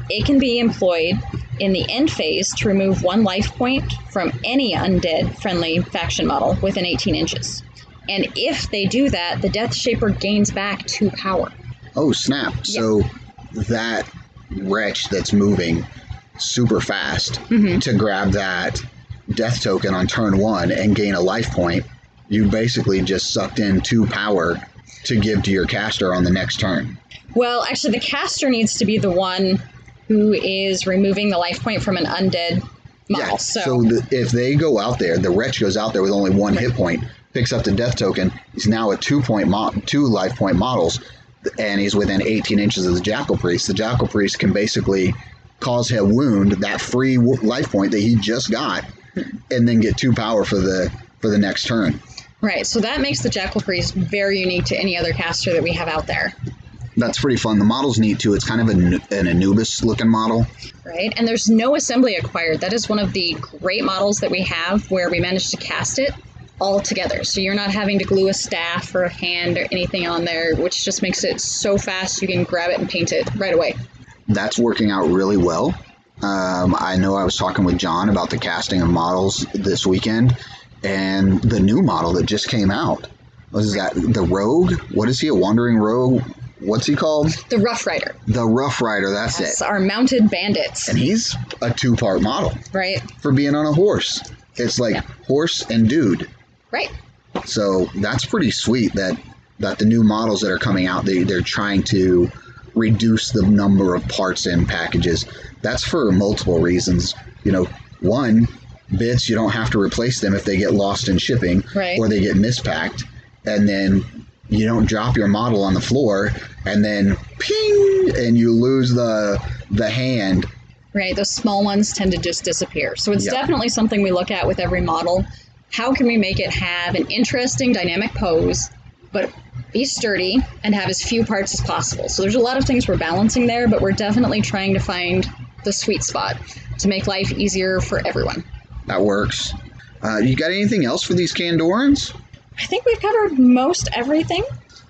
it can be employed in the end phase to remove one life point from any undead-friendly faction model within eighteen inches. And if they do that, the Death Shaper gains back two power. Oh, snap. Yep. So that Wretch that's moving super fast mm-hmm. to grab that death token on turn one and gain a life point, you basically just sucked in two power to give to your caster on the next turn. Well, actually, the caster needs to be the one who is removing the life point from an undead model. Yeah, so, so the, if they go out there, the Wretch goes out there with only one right. hit point, picks up the death token, he's now at two point mo- two life point models, and he's within eighteen inches of the Jackal Priest. The Jackal Priest can basically cause him wound, that free life point that he just got, and then get two power for the for the next turn. Right, so that makes the Jackal Priest very unique to any other caster that we have out there. That's pretty fun. The model's neat, too. It's kind of an, an Anubis-looking model. Right, and there's no assembly acquired. That is one of the great models that we have where we managed to cast it all together. So you're not having to glue a staff or a hand or anything on there, which just makes it so fast you can grab it and paint it right away. That's working out really well. Um, I know I was talking with John about the casting of models this weekend, and the new model that just came out. What is that? The Rogue? What is he? A Wandering Rogue? What's he called? The Rough Rider. The Rough Rider, that's yes, it. That's our mounted bandits. And he's a two-part model. Right. For being on a horse. It's like yeah. horse and dude. Right. So that's pretty sweet that, that the new models that are coming out, they, they're trying to reduce the number of parts in packages. That's for multiple reasons. You know, one, bits, you don't have to replace them if they get lost in shipping right. or they get mispacked. And then you don't drop your model on the floor and then ping, and you lose the the hand. Right, those small ones tend to just disappear. So it's yep. definitely something we look at with every model. How can we make it have an interesting dynamic pose, but be sturdy and have as few parts as possible? So there's a lot of things we're balancing there, but we're definitely trying to find the sweet spot to make life easier for everyone. That works. Uh, you got anything else for these Candorans? I think we've covered most everything.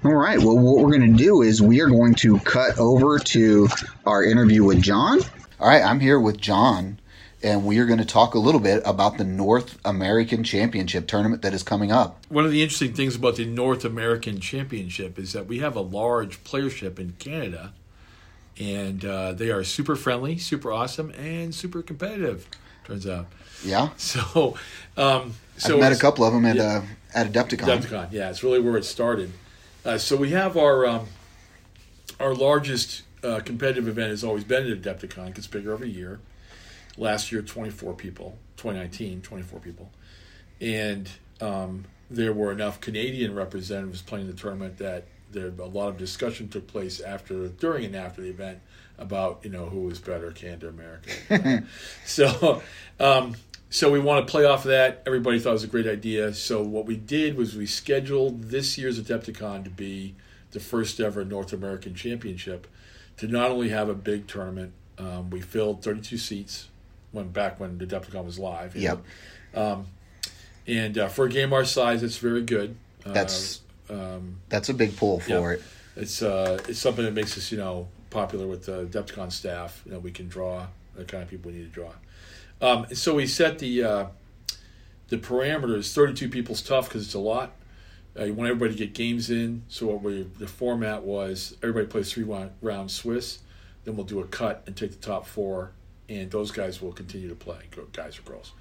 All right. Well, what we're going to do is we are going to cut over to our interview with John. All right. I'm here with John, and we are going to talk a little bit about the North American Championship tournament that is coming up. One of the interesting things about the North American Championship is that we have a large playership in Canada, and uh, they are super friendly, super awesome, and super competitive, turns out. Yeah. So, um, so I've met a couple of them at yeah, uh, at Adepticon. Adepticon, yeah, it's really where it started. Uh, so we have our um, our largest uh, competitive event has always been at Adepticon. It gets bigger every year. Last year, twenty-four people. twenty nineteen, twenty-four people, and um, there were enough Canadian representatives playing the tournament that there a lot of discussion took place after, during, and after the event about you know who was better, Canada or America. so. Um, So we want to play off of that. Everybody thought it was a great idea. So what we did was we scheduled this year's Adepticon to be the first ever North American Championship, to not only have a big tournament. Um, we filled thirty-two seats when back when Adepticon was live. Yep. Um, and uh, for a game our size, it's very good. Uh, that's um, that's a big pull for yeah, it. It's uh, it's something that makes us you know popular with the Adepticon staff. You know we can draw the kind of people we need to draw. Um, so we set the uh, the parameters. thirty-two people's tough because it's a lot. Uh, you want everybody to get games in. So what we the format was everybody plays three round, round Swiss. Then we'll do a cut and take the top four, and those guys will continue to play, guys or girls.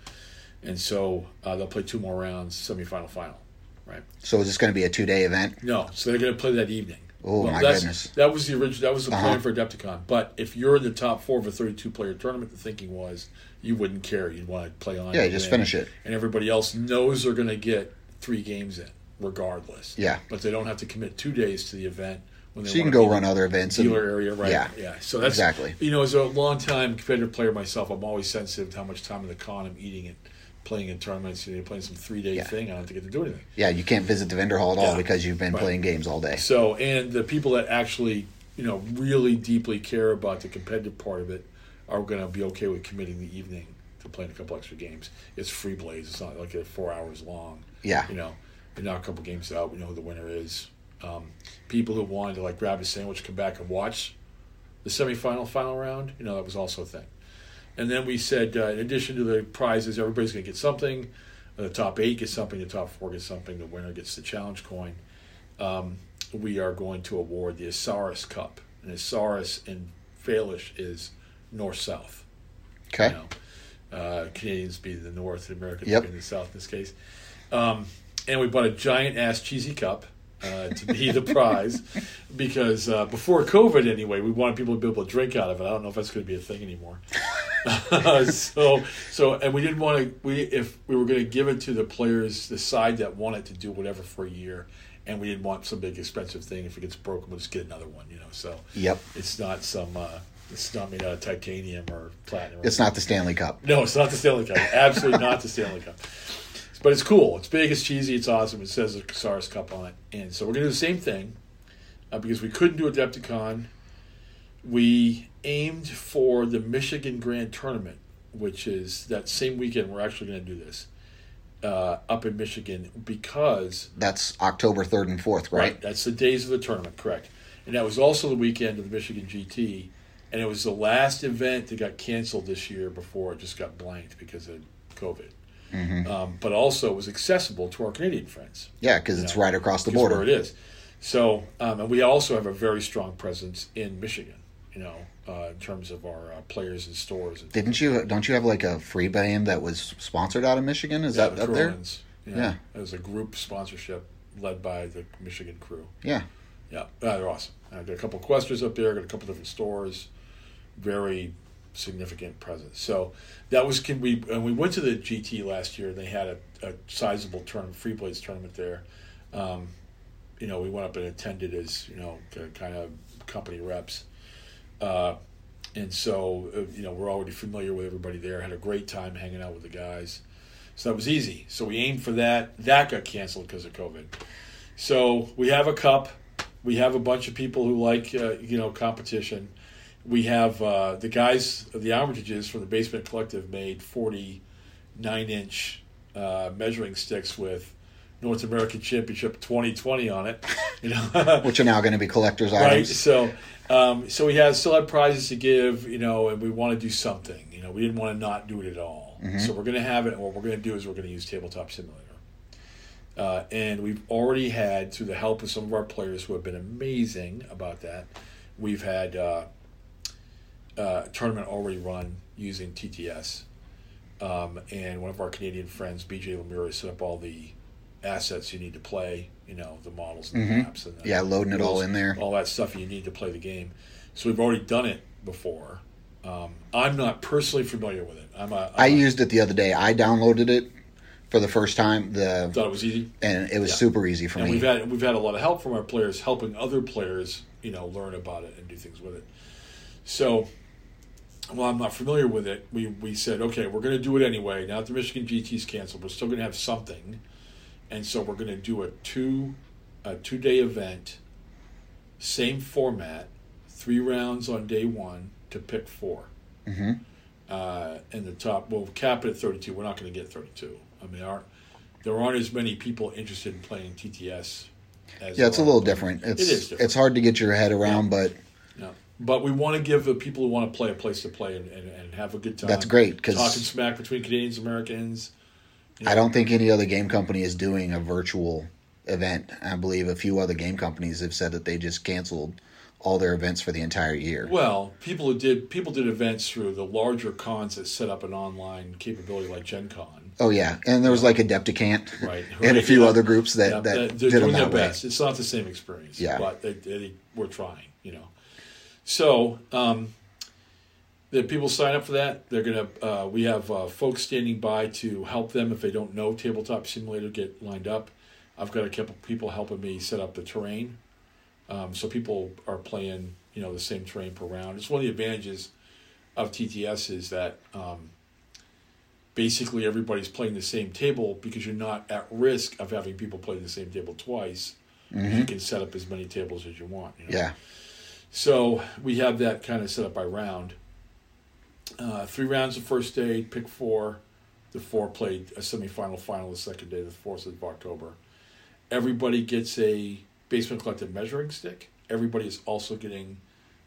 And so uh, they'll play two more rounds, semifinal, final, right? So is this going to be a two-day event? No. So they're going to play that evening. Oh well, my goodness! That was the original. That was the uh-huh. plan for Adepticon. But if you're in the top four of a thirty-two player tournament, the thinking was you wouldn't care. You'd want to play on. Yeah, just finish it. And everybody else knows they're going to get three games in, regardless. Yeah. But they don't have to commit two days to the event. When they so you can go run other events. Dealer and, area, right? Yeah, yeah. So that's exactly. You know, as a long-time competitive player myself, I'm always sensitive to how much time in the con I'm eating it. Playing in tournaments, you're playing some three-day yeah. thing. I don't have to get to do anything. Yeah, you can't visit the vendor hall at all yeah. because you've been right. playing games all day. So, and the people that actually, you know, really deeply care about the competitive part of it are going to be okay with committing the evening to playing a couple extra games. It's Freeblades. It's not like four hours long. Yeah. You know, they knock a couple games out. We know who the winner is. Um, people who wanted to, like, grab a sandwich, come back and watch the semifinal, final round, you know, that was also a thing. And then we said, uh, in addition to the prizes, everybody's going to get something. The top eight gets something. The top four gets something. The winner gets the challenge coin. Um, we are going to award the Isaurus Cup. And Isaurus in Faelish is north-south. Okay. You know? uh, Canadians being the north, Americans yep. being the south in this case. Um, and we bought a giant-ass cheesy cup uh, to be the prize. Because uh, before COVID, anyway, we wanted people to be able to drink out of it. I don't know if that's going to be a thing anymore. uh, so, so, and we didn't want to. We if we were going to give it to the players, the side that wanted to do whatever for a year, and we didn't want some big expensive thing. If it gets broken, we'll just get another one. You know, so yep, it's not some. Uh, it's not made out of titanium or platinum. It's not the Stanley Cup. No, it's not the Stanley Cup. Absolutely not the Stanley Cup. But it's cool. It's big. It's cheesy. It's awesome. It says the Casares Cup on it, and so we're going to do the same thing uh, because we couldn't do Adepticon. We aimed for the Michigan Grand Tournament, which is that same weekend. We're actually going to do this uh, up in Michigan because... That's October third and fourth, right? Right. That's the days of the tournament, correct. And that was also the weekend of the Michigan G T, and it was the last event that got canceled this year before it just got blanked because of COVID. Mm-hmm. Um, but also it was accessible to our Canadian friends. Yeah, because it's know, right across the border. Where it is. So, um, and we also have a very strong presence in Michigan. You know, uh, in terms of our uh, players and stores. And Didn't you? Don't you have like a free band that was sponsored out of Michigan? Is yeah, that the up there? Yeah, yeah, it was a group sponsorship led by the Michigan crew. Yeah, yeah, uh, they're awesome. I got a couple of questers up there. Got a couple different stores. Very significant presence. So that was can we and we went to the G T last year. And they had a, a sizable tournament, Freeblades tournament there. Um, you know, we went up and attended as you know, to kind of company reps. Uh, and so, uh, you know, we're already familiar with everybody there. Had a great time hanging out with the guys. So that was easy. So we aimed for that. That got canceled because of COVID. So we have a cup. We have a bunch of people who like, uh, you know, competition. We have uh, the guys, the Armitages from the Basement Collective made forty-nine inch uh, measuring sticks with North American Championship twenty twenty on it, you know, which are now going to be collector's items. Right. So, um, so we had still had prizes to give, you know, and we want to do something. You know, we didn't want to not do it at all. Mm-hmm. So we're going to have it, and what we're going to do is we're going to use Tabletop Simulator. Uh, and we've already had, through the help of some of our players who have been amazing about that, we've had uh, uh, a tournament already run using T T S. Um, and one of our Canadian friends, B J Lemire, set up all the assets you need to play, you know, the models and mm-hmm. the maps and the, yeah, loading it all in there, all that stuff you need to play the game. So we've already done it before. Um, I'm not personally familiar with it. I'm a. I'm I used a, it the other day. I downloaded it for the first time. The thought it was easy, and it was yeah. super easy for and me. We've had we've had a lot of help from our players, helping other players, you know, learn about it and do things with it. So, well, I'm not familiar with it. We we said, okay, we're going to do it anyway. Now that the Michigan G T's canceled, we're still going to have something. And so we're going to do a two, a two-day event, same format, three rounds on day one to pick four. Mm-hmm. Uh, and the top, we'll cap it at thirty-two. We're not going to get thirty-two. I mean, our, there aren't as many people interested in playing T T S. As yeah, it's a little different. It's, it is different. It's hard to get your head around, yeah. but... Yeah. But we want to give the people who want to play a place to play and, and, and have a good time. That's great. Because talking smack between Canadians and Americans... I don't think any other game company is doing a virtual event. I believe a few other game companies have said that they just canceled all their events for the entire year. Well, people who did people did events through the larger cons that set up an online capability like Gen Con. Oh, yeah. And there was like Adepticon right. and a few yeah. other groups that, yeah, that did them that way. Best. It's not the same experience, yeah. but they, they were trying, you know. So... Um, the people sign up for that. They're gonna. Uh, we have uh, folks standing by to help them if they don't know Tabletop Simulator. Get lined up. I've got a couple people helping me set up the terrain, um, so people are playing, you know, the same terrain per round. It's one of the advantages of T T S is that um, basically everybody's playing the same table because you're not at risk of having people play the same table twice. Mm-hmm. You can set up as many tables as you want. You know? Yeah. So we have that kind of set up by round. Uh, three rounds the first day, pick four. The four played a semifinal, final the second day, the fourth of October. Everybody gets a Basement Collective measuring stick. Everybody is also getting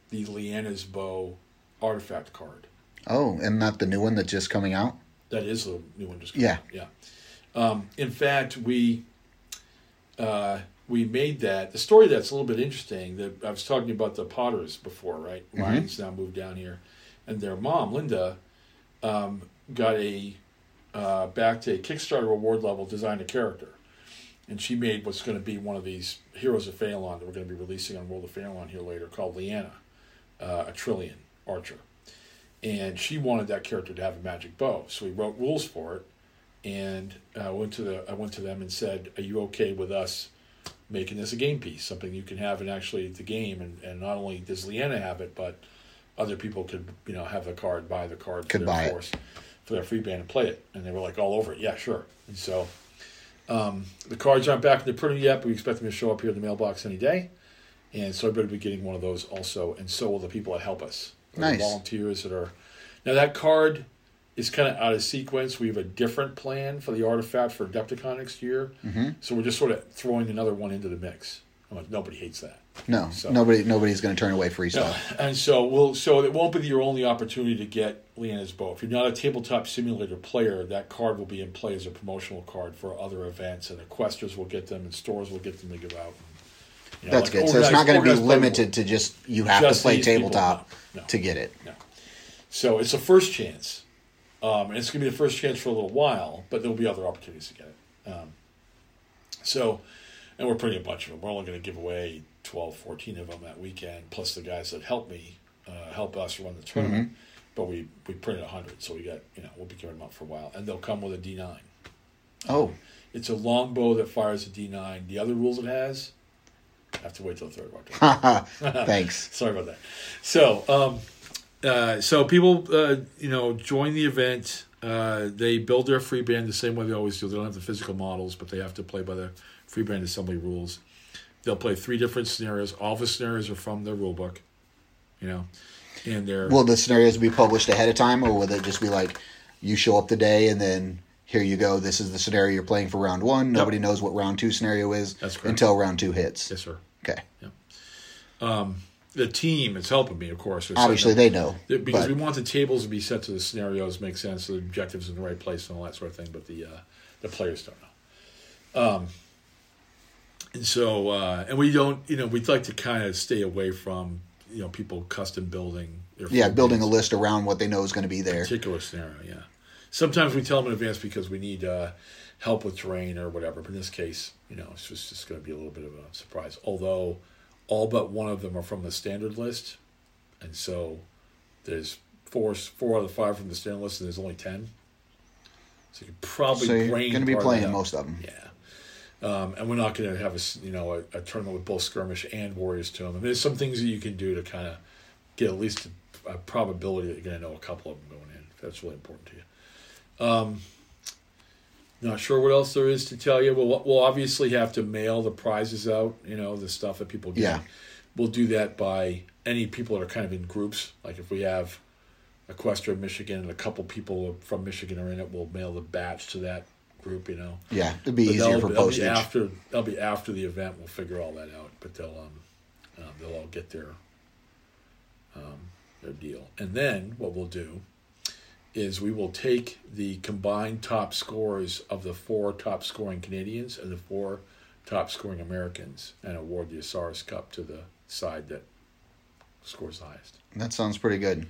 the Leanna's Bow artifact card. Oh, and not the new one that's just coming out? That is the new one just coming yeah. out. Yeah. Um, in fact, we uh, we made that. The story that's a little bit interesting, that I was talking about the Potters before, right? Mm-hmm. Ryan's now moved down here. And their mom, Linda, um, got a uh, backed a Kickstarter award level design a character, and she made what's going to be one of these Heroes of Phalon that we're going to be releasing on World of Phalon here later, called Leanna, uh, a Trillian archer, and she wanted that character to have a magic bow, so we wrote rules for it, and I uh, went to the I went to them and said, "Are you okay with us making this a game piece, something you can have in actually the game, and, and not only does Leanna have it, but other people could, you know, have the card, buy the card for their force, for their free band and play it." And they were like all over it. Yeah, sure. And so um, the cards aren't back in the printer yet, but we expect them to show up here in the mailbox any day. And so everybody will be getting one of those also. And so will the people that help us. Nice. The volunteers that are... Now that card is kind of out of sequence. We have a different plan for the artifact for Adepticon next year. Mm-hmm. So we're just sort of throwing another one into the mix. Like, nobody hates that. No, so, nobody. Nobody's going to turn away free stuff. No. And so we'll. So it won't be your only opportunity to get Leanna's Bow. If you're not a Tabletop Simulator player, that card will be in play as a promotional card for other events, and the questers will get them, and stores will get them to give out. You know, that's like, good. So it's not going to be limited to just you have just to play Tabletop no, no, to get it. No. So it's a first chance, um, and it's going to be the first chance for a little while. But there will be other opportunities to get it. Um, so. And we're printing a bunch of them. We're only going to give away twelve, fourteen of them that weekend, plus the guys that helped me, uh, help us run the tournament. Mm-hmm. But we, we printed one hundred, so we got, you know, we'll be giving them out for a while. And they'll come with a D nine. Oh. Um, it's a longbow that fires a D nine. The other rules it has, I have to wait till the third of October. Thanks. Sorry about that. So, um, uh, so people, uh, you know, join the event. Uh, they build their free band the same way they always do. They don't have the physical models, but they have to play by the free band assembly rules. They'll play three different scenarios. All the scenarios are from their rule book, you know. And they're will the scenarios be published ahead of time, or will they just be like, you show up today and then here you go. This is the scenario you're playing for round one. Nobody yep. knows what round two scenario is That's correct. until round two hits. Yes, sir. Okay. Yep. Um, the team is helping me, of course. Obviously, they know. Because but... we want the tables to be set to the scenarios, make sense, the objectives in the right place and all that sort of thing, but the uh, the players don't know. Um, and so, uh, and we don't, you know, we'd like to kind of stay away from, you know, people custom building. Their yeah, building games. a list around what they know is going to be there. Particular scenario, yeah. Sometimes we tell them in advance because we need uh, help with terrain or whatever. But in this case, you know, it's just, just going to be a little bit of a surprise. Although all but one of them are from the standard list. And so there's four four out of the five from the standard list, and there's only ten. So you could probably so you're going to be playing most of them. Yeah. Um, and we're not going to have a, you know, a, a tournament with both skirmish and warriors to them. I mean, there's some things that you can do to kind of get at least a, a probability that you're going to know a couple of them going in. If that's really important to you. Um, not sure what else there is to tell you. We'll, we'll obviously have to mail the prizes out, you know, the stuff that people get. Yeah. We'll do that by any people that are kind of in groups. Like if we have a quester in Michigan and a couple people from Michigan are in it, we'll mail the batch to that group, you know. Yeah, it'd be but easier for postage. Be after, that'll be after the event. We'll figure all that out. But they'll, um, uh, they'll all get their, um, their deal. And then what we'll do is we will take the combined top scores of the four top-scoring Canadians and the four top-scoring Americans and award the Asaris Cup to the side that scores the highest. That sounds pretty good.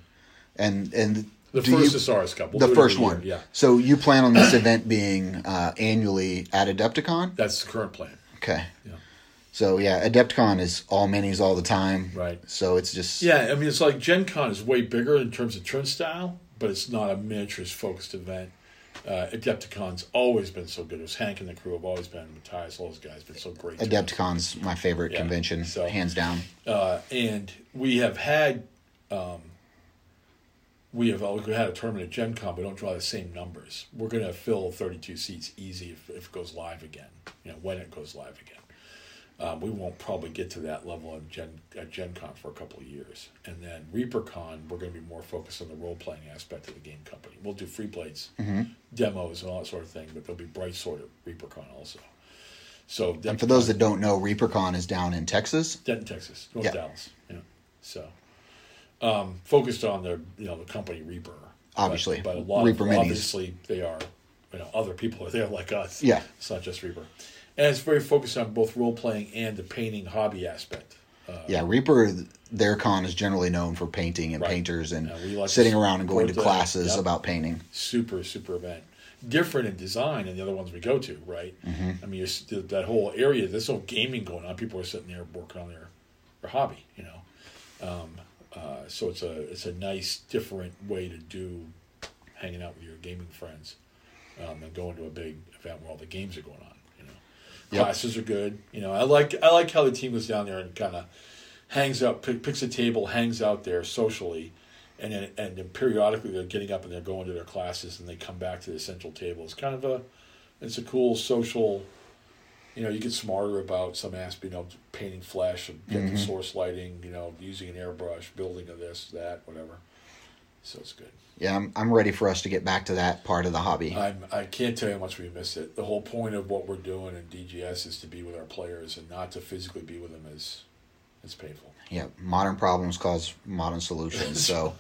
And and the first you, Asaris Cup. We'll the first one. Year, yeah. So you plan on this event being uh, annually at Adepticon? That's the current plan. Okay. Yeah. So, yeah, Adepticon is all minis all the time. Right. So it's just... Yeah, I mean, it's like Gen Con is way bigger in terms of turnstile, but it's not a miniatures-focused event. Uh, Adepticon's always been so good. It was Hank and the crew have always been, Matthias, all those guys have been so great. Adepticon's my favorite yeah. convention, so, hands down. Uh, and we have had um, we have we had a tournament at Gen Con, but we don't draw the same numbers. We're going to fill thirty-two seats easy if, if it goes live again, you know, when it goes live again. Um, we won't probably get to that level at Gen, at Gen Con for a couple of years. And then ReaperCon, we're going to be more focused on the role-playing aspect of the game company. We'll do Freeblades, mm-hmm. demos, and all that sort of thing, but there'll be Bright Sword at ReaperCon also. So and for those that don't know, ReaperCon is down in Texas? Down in Texas, North yeah. Dallas. Yeah. So um, focused on the, you know, the company Reaper. Obviously. But, but a lot Reaper of, minis. Obviously, they are, you know, other people are there like us. Yeah. It's not just Reaper. And it's very focused on both role-playing and the painting hobby aspect. Uh, yeah, Reaper, their con is generally known for painting and right. painters and uh, like sitting around and going to classes yep. about painting. Super, super event. Different in design than the other ones we go to, right? Mm-hmm. I mean, you're, that whole area, there's no gaming going on. People are sitting there working on their, their hobby, you know. Um, uh, so it's a it's a nice, different way to do hanging out with your gaming friends um, and going to a big event where all the games are going on. Yep. Classes are good. You know, I like I like how the team goes down there and kind of hangs out, pick, picks a table, hangs out there socially, and then, and then periodically they're getting up and they're going to their classes and they come back to the central table. It's kind of a, it's a cool social, you know, you get smarter about some aspect, you know, painting flesh, and getting mm-hmm. source lighting, you know, using an airbrush, building of this, that, whatever. So it's good. Yeah, I'm I'm ready for us to get back to that part of the hobby. I'm, I can't tell you how much we miss it. The whole point of what we're doing in D G S is to be with our players and not to physically be with them is, is painful. Yeah, modern problems cause modern solutions. So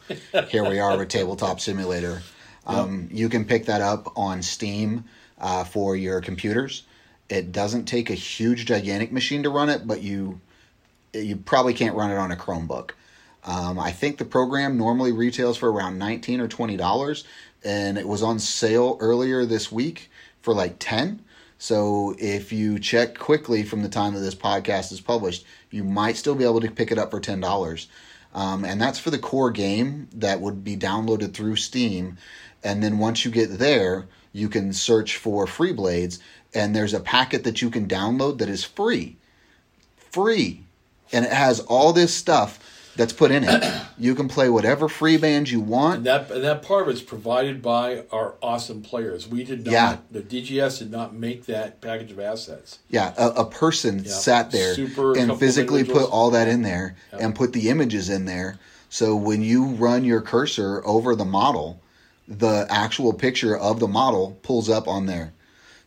here we are with Tabletop Simulator. Um, yep. You can pick that up on Steam uh, for your computers. It doesn't take a huge, gigantic machine to run it, but you you probably can't run it on a Chromebook. Um, I think the program normally retails for around nineteen or twenty dollars, and it was on sale earlier this week for like ten dollars. So if you check quickly from the time that this podcast is published, you might still be able to pick it up for ten dollars. Um, and that's for the core game that would be downloaded through Steam. And then once you get there, you can search for Freeblades, and there's a packet that you can download that is free. Free. and it has all this stuff that's put in it. You can play whatever free bands you want. And that, and that part of it's provided by our awesome players. We did not, yeah. the D G S did not make that package of assets. Yeah, a, a person yeah. sat there Super and physically put all that in there yeah. and put the images in there. So when you run your cursor over the model, the actual picture of the model pulls up on there.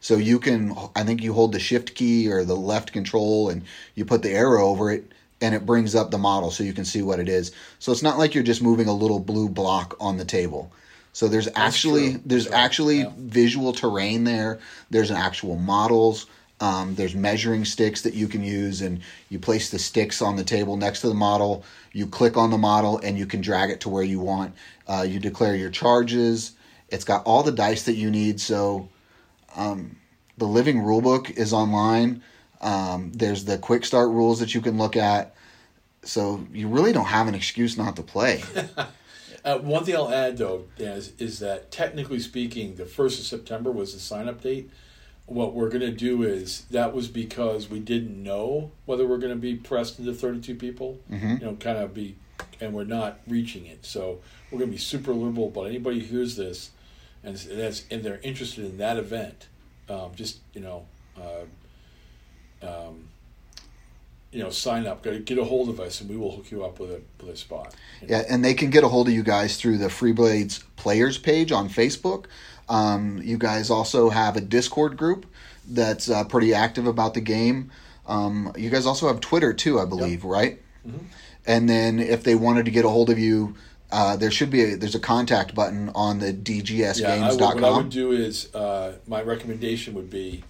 So you can, I think you hold the shift key or the left control and you put the arrow over it, and it brings up the model so you can see what it is. So it's not like you're just moving a little blue block on the table. So there's That's actually true. there's yeah. actually yeah. visual terrain there. There's an actual models. Um, there's measuring sticks that you can use, and you place the sticks on the table next to the model. You click on the model, and you can drag it to where you want. Uh, you declare your charges. It's got all the dice that you need. So um, the living rulebook is online. Um, there's the quick start rules that you can look at. So you really don't have an excuse not to play. uh, one thing I'll add, though, is, is that technically speaking, the first of September was the sign-up date. What we're going to do is, that was because we didn't know whether we're going to be pressed into thirty-two people, mm-hmm. you know, kind of be, and we're not reaching it. So we're going to be super liberal, but anybody who hears this and that's and they're interested in that event, um, just, you know, uh, um, you know, sign up, get a hold of us, and we will hook you up with a, with a spot. You know? Yeah, and they can get a hold of you guys through the Freeblades Players page on Facebook. Um, you guys also have a Discord group that's uh, pretty active about the game. Um, you guys also have Twitter too, I believe, yep. right? Mm-hmm. And then if they wanted to get a hold of you, uh, there should be a, there's a contact button on the D G S games dot com. Yeah, I would, what I would do is uh, my recommendation would be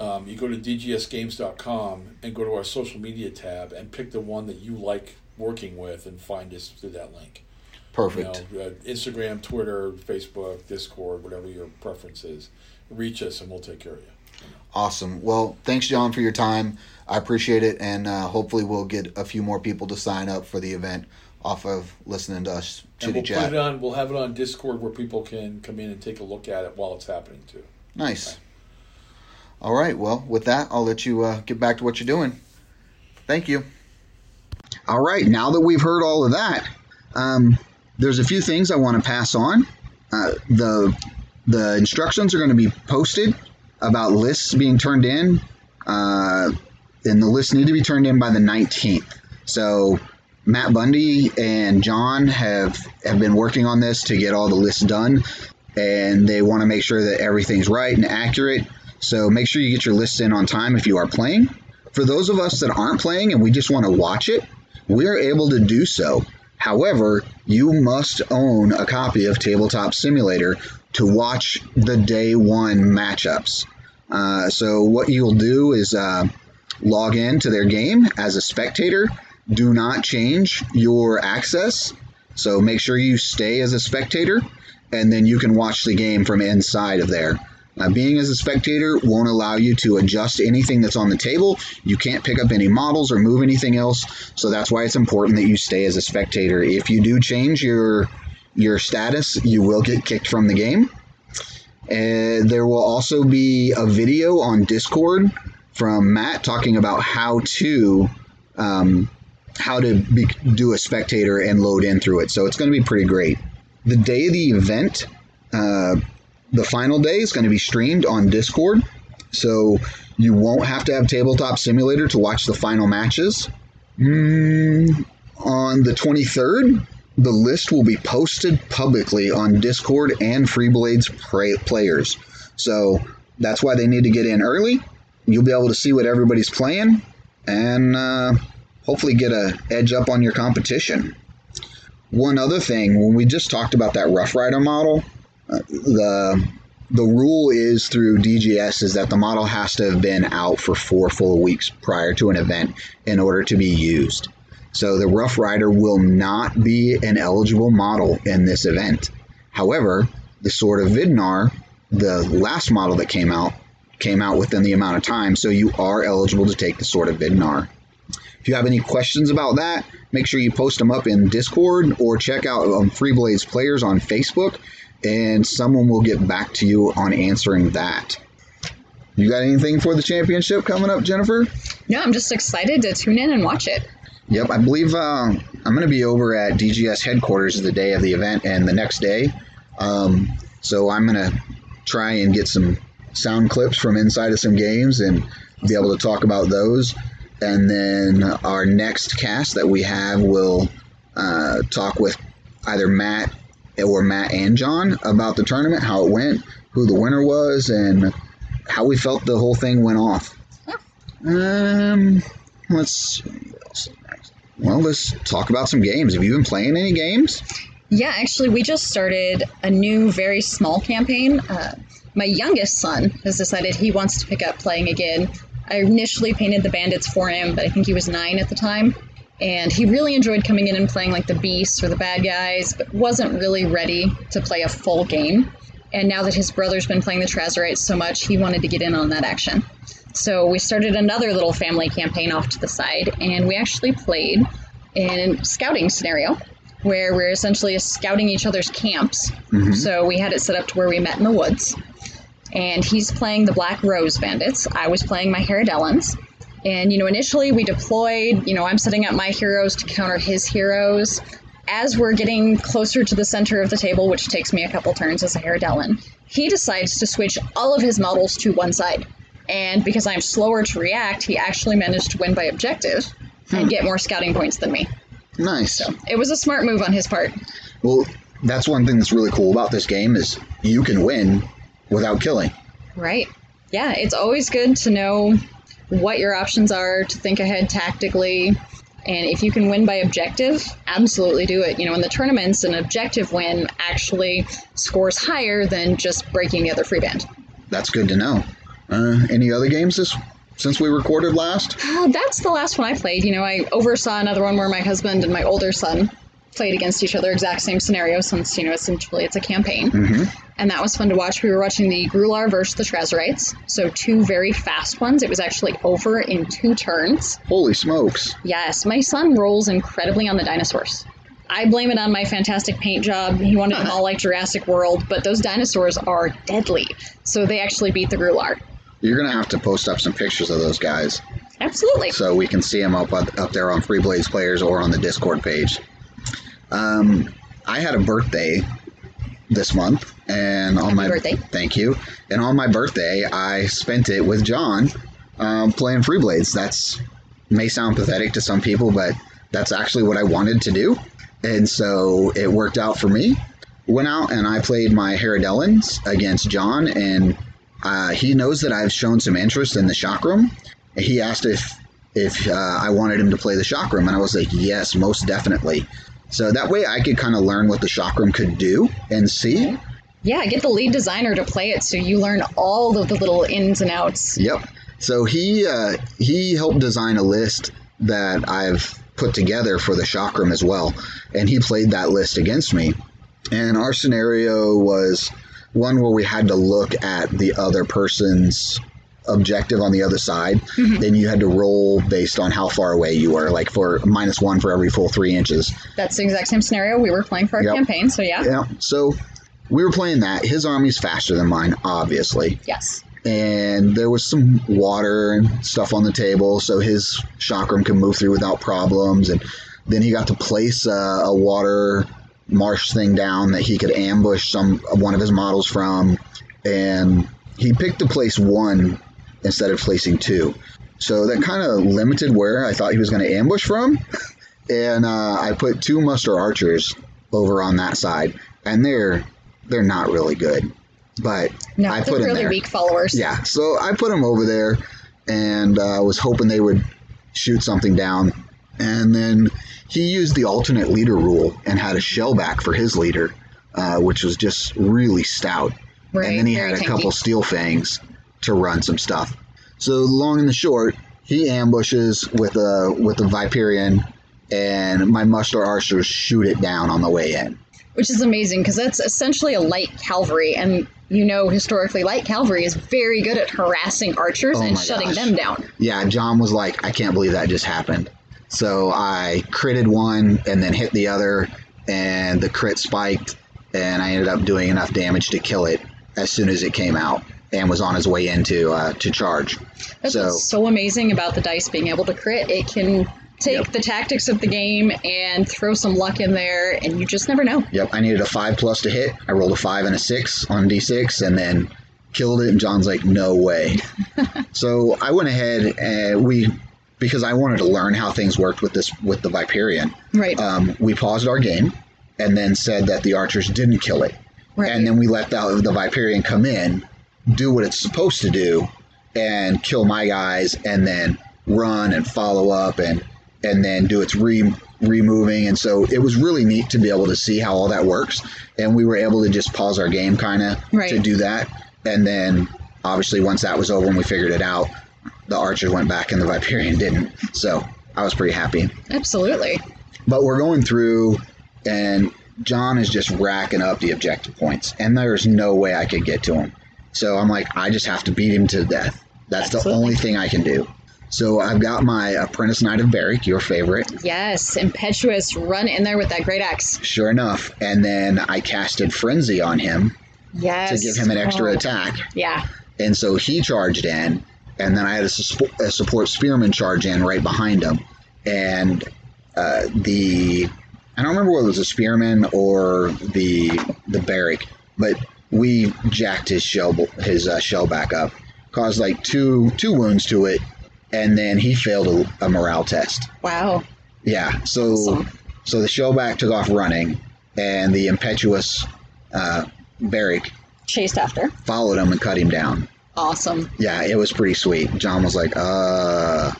um, you go to D G S games dot com and go to our social media tab and pick the one that you like working with and find us through that link. Perfect. You know, uh, Instagram, Twitter, Facebook, Discord, whatever your preference is. Reach us and we'll take care of you. you know. Awesome. Well, thanks, John, for your time. I appreciate it. And uh, hopefully we'll get a few more people to sign up for the event off of listening to us chitty we'll chat. Put it on, we'll have it on Discord where people can come in and take a look at it while it's happening, too. Nice. All right. All right. Well, with that, I'll let you uh, get back to what you're doing. Thank you. All right. Now that we've heard all of that, um, there's a few things I want to pass on. Uh, the the instructions are going to be posted about lists being turned in, uh, and the lists need to be turned in by the nineteenth. So Matt Bundy and John have, have been working on this to get all the lists done, and they want to make sure that everything's right and accurate. So make sure you get your lists in on time if you are playing. For those of us that aren't playing and we just want to watch it, we're able to do so. However, you must own a copy of Tabletop Simulator to watch the day one matchups. Uh, so what you'll do is uh, log in to their game as a spectator. Do not change your access. So make sure you stay as a spectator, and then you can watch the game from inside of there. Uh, being as a spectator won't allow you to adjust anything that's on the table. You can't pick up any models or move anything else. So that's why it's important that you stay as a spectator. If you do change your your status, you will get kicked from the game. And there will also be a video on Discord from Matt talking about how to um, how to be, do a spectator and load in through it. So it's going to be pretty great. The day of the event. Uh, The final day is going to be streamed on Discord, so you won't have to have Tabletop Simulator to watch the final matches. Mm, on the twenty-third, the list will be posted publicly on Discord and Freeblades play- players. So that's why they need to get in early. You'll be able to see what everybody's playing and uh, hopefully get an edge up on your competition. One other thing, when we just talked about that Rough Rider model, Uh, the the rule is through D G S is that the model has to have been out for four full weeks prior to an event in order to be used. So the Rough Rider will not be an eligible model in this event. However, the Sword of Vidnar, the last model that came out, came out within the amount of time, so you are eligible to take the Sword of Vidnar. If you have any questions about that, make sure you post them up in Discord or check out um, Freeblades Players on Facebook, and someone will get back to you on answering that. You got anything for the championship coming up, Jennifer? No, I'm just excited to tune in and watch it. Yep, I believe uh, I'm going to be over at D G S headquarters the day of the event and the next day. Um, so I'm going to try and get some sound clips from inside of some games and be able to talk about those. And then our next cast that we have will uh, talk with either Matt or Matt and John about the tournament, how it went, who the winner was, and how we felt the whole thing went off. Um, let's... Well, let's talk about some games. Have you been playing any games? Yeah, actually, we just started a new, very small campaign. Uh, my youngest son has decided he wants to pick up playing again. I initially painted the bandits for him, but I think he was nine at the time. And he really enjoyed coming in and playing like the beasts or the bad guys, but wasn't really ready to play a full game. And now that his brother's been playing the Trazerites so much, he wanted to get in on that action. So we started another little family campaign off to the side, and we actually played in a scouting scenario where we're essentially scouting each other's camps. Mm-hmm. So we had it set up to where we met in the woods. And he's playing the Black Rose Bandits. I was playing my Haradelens. And, you know, initially we deployed, you know, I'm setting up my heroes to counter his heroes. As we're getting closer to the center of the table, which takes me a couple turns as a Haradelen, he decides to switch all of his models to one side. And because I'm slower to react, he actually managed to win by objective hmm. and get more scouting points than me. Nice. So it was a smart move on his part. Well, that's one thing that's really cool about this game is you can win without killing. Right. Yeah, it's always good to know what your options are, to think ahead tactically. And if you can win by objective, absolutely do it. You know, in the tournaments, an objective win actually scores higher than just breaking the other free band. That's good to know. Uh, any other games this, since we recorded last? Uh, that's the last one I played. You know, I oversaw another one where my husband and my older son played against each other, exact same scenario, since, you know, essentially it's a campaign. Mm-hmm. And that was fun to watch. We were watching the Grular versus the Trazerites, so two very fast ones. It was actually over in two turns. Holy smokes. Yes, my son rolls incredibly on the dinosaurs. I blame it on my fantastic paint job. He wanted them all like Jurassic World, but those dinosaurs are deadly, so they actually beat the Grular. You're going to have to post up some pictures of those guys. Absolutely. So we can see them up, up, up there on Freeblades Players or on the Discord page. Um, I had a birthday this month. and on Happy my birthday. Thank you. And on my birthday, I spent it with John um, playing Freeblades. That's may sound pathetic to some people, but that's actually what I wanted to do. And so it worked out for me. Went out and I played my Haradelens against John, and Uh, he knows that I've shown some interest in the Chakram. He asked if if uh, I wanted him to play the Chakram, and I was like, yes, most definitely. So that way I could kind of learn what the Chakram could do and see. Yeah, get the lead designer to play it so you learn all of the little ins and outs. Yep. So he uh, he helped design a list that I've put together for the Chakram as well, and he played that list against me. And our scenario was one where we had to look at the other person's objective on the other side. Mm-hmm. Then you had to roll based on how far away you were, like for minus one for every full three inches. That's the exact same scenario we were playing for our yep. campaign, so yeah. Yeah, so we were playing that. His army's faster than mine, obviously. Yes. And there was some water and stuff on the table, so his chakram could move through without problems. And then he got to place a, a water marsh thing down that he could ambush some one of his models from, and he picked to place one instead of placing two, so that kind of limited where I thought he was going to ambush from. And uh, I put two muster archers over on that side, and they're they're not really good, but no, I put them really there. Weak followers. Yeah, so I put them over there, and I uh, was hoping they would shoot something down. And then he used the alternate leader rule and had a shellback for his leader, uh, which was just really stout. Right, and then he had a tanky. couple steel fangs to run some stuff. So long and the short, he ambushes with a with a Viperion, and my muster archers shoot it down on the way in. Which is amazing, because that's essentially a light cavalry, and you know historically light cavalry is very good at harassing archers oh and shutting gosh. them down. Yeah, John was like, I can't believe that just happened. So I critted one and then hit the other, and the crit spiked, and I ended up doing enough damage to kill it as soon as it came out and was on his way in to, uh, to charge. That's so, what's so amazing about the dice being able to crit. It can take yep. the tactics of the game and throw some luck in there, and you just never know. Yep, I needed a five plus to hit. I rolled a five and a six on D six, and then killed it, and John's like, no way. So I went ahead and we, because I wanted to learn how things worked with this, with the Viperion. Right. Um, we paused our game, and then said that the archers didn't kill it. Right. And then we let out the, the Viperion come in, do what it's supposed to do, and kill my guys, and then run and follow up, and and then do its re removing. And so it was really neat to be able to see how all that works. And we were able to just pause our game kind of right. to do that. And then obviously once that was over and we figured it out, the archers went back and the Viperion didn't. So I was pretty happy. Absolutely. But we're going through, and John is just racking up the objective points, and there's no way I could get to him. So I'm like, I just have to beat him to death. That's Absolutely. the only thing I can do. So I've got my Apprentice Knight of Varric, your favorite. Yes, Impetuous, run in there with that great axe. Sure enough. And then I casted Frenzy on him yes. to give him an extra oh. attack. Yeah. And so he charged in, and then I had a, su- a support Spearman charge in right behind him. And uh, the... I don't remember whether it was a Spearman or the the Varric, but we jacked his shell his uh, shell back up, caused like two two wounds to it, and then he failed a, a morale test. Wow. Yeah. So awesome. So the shellback took off running, and the Impetuous uh, Varric chased after, followed him, and cut him down. Awesome. Yeah, it was pretty sweet. John was like, uh.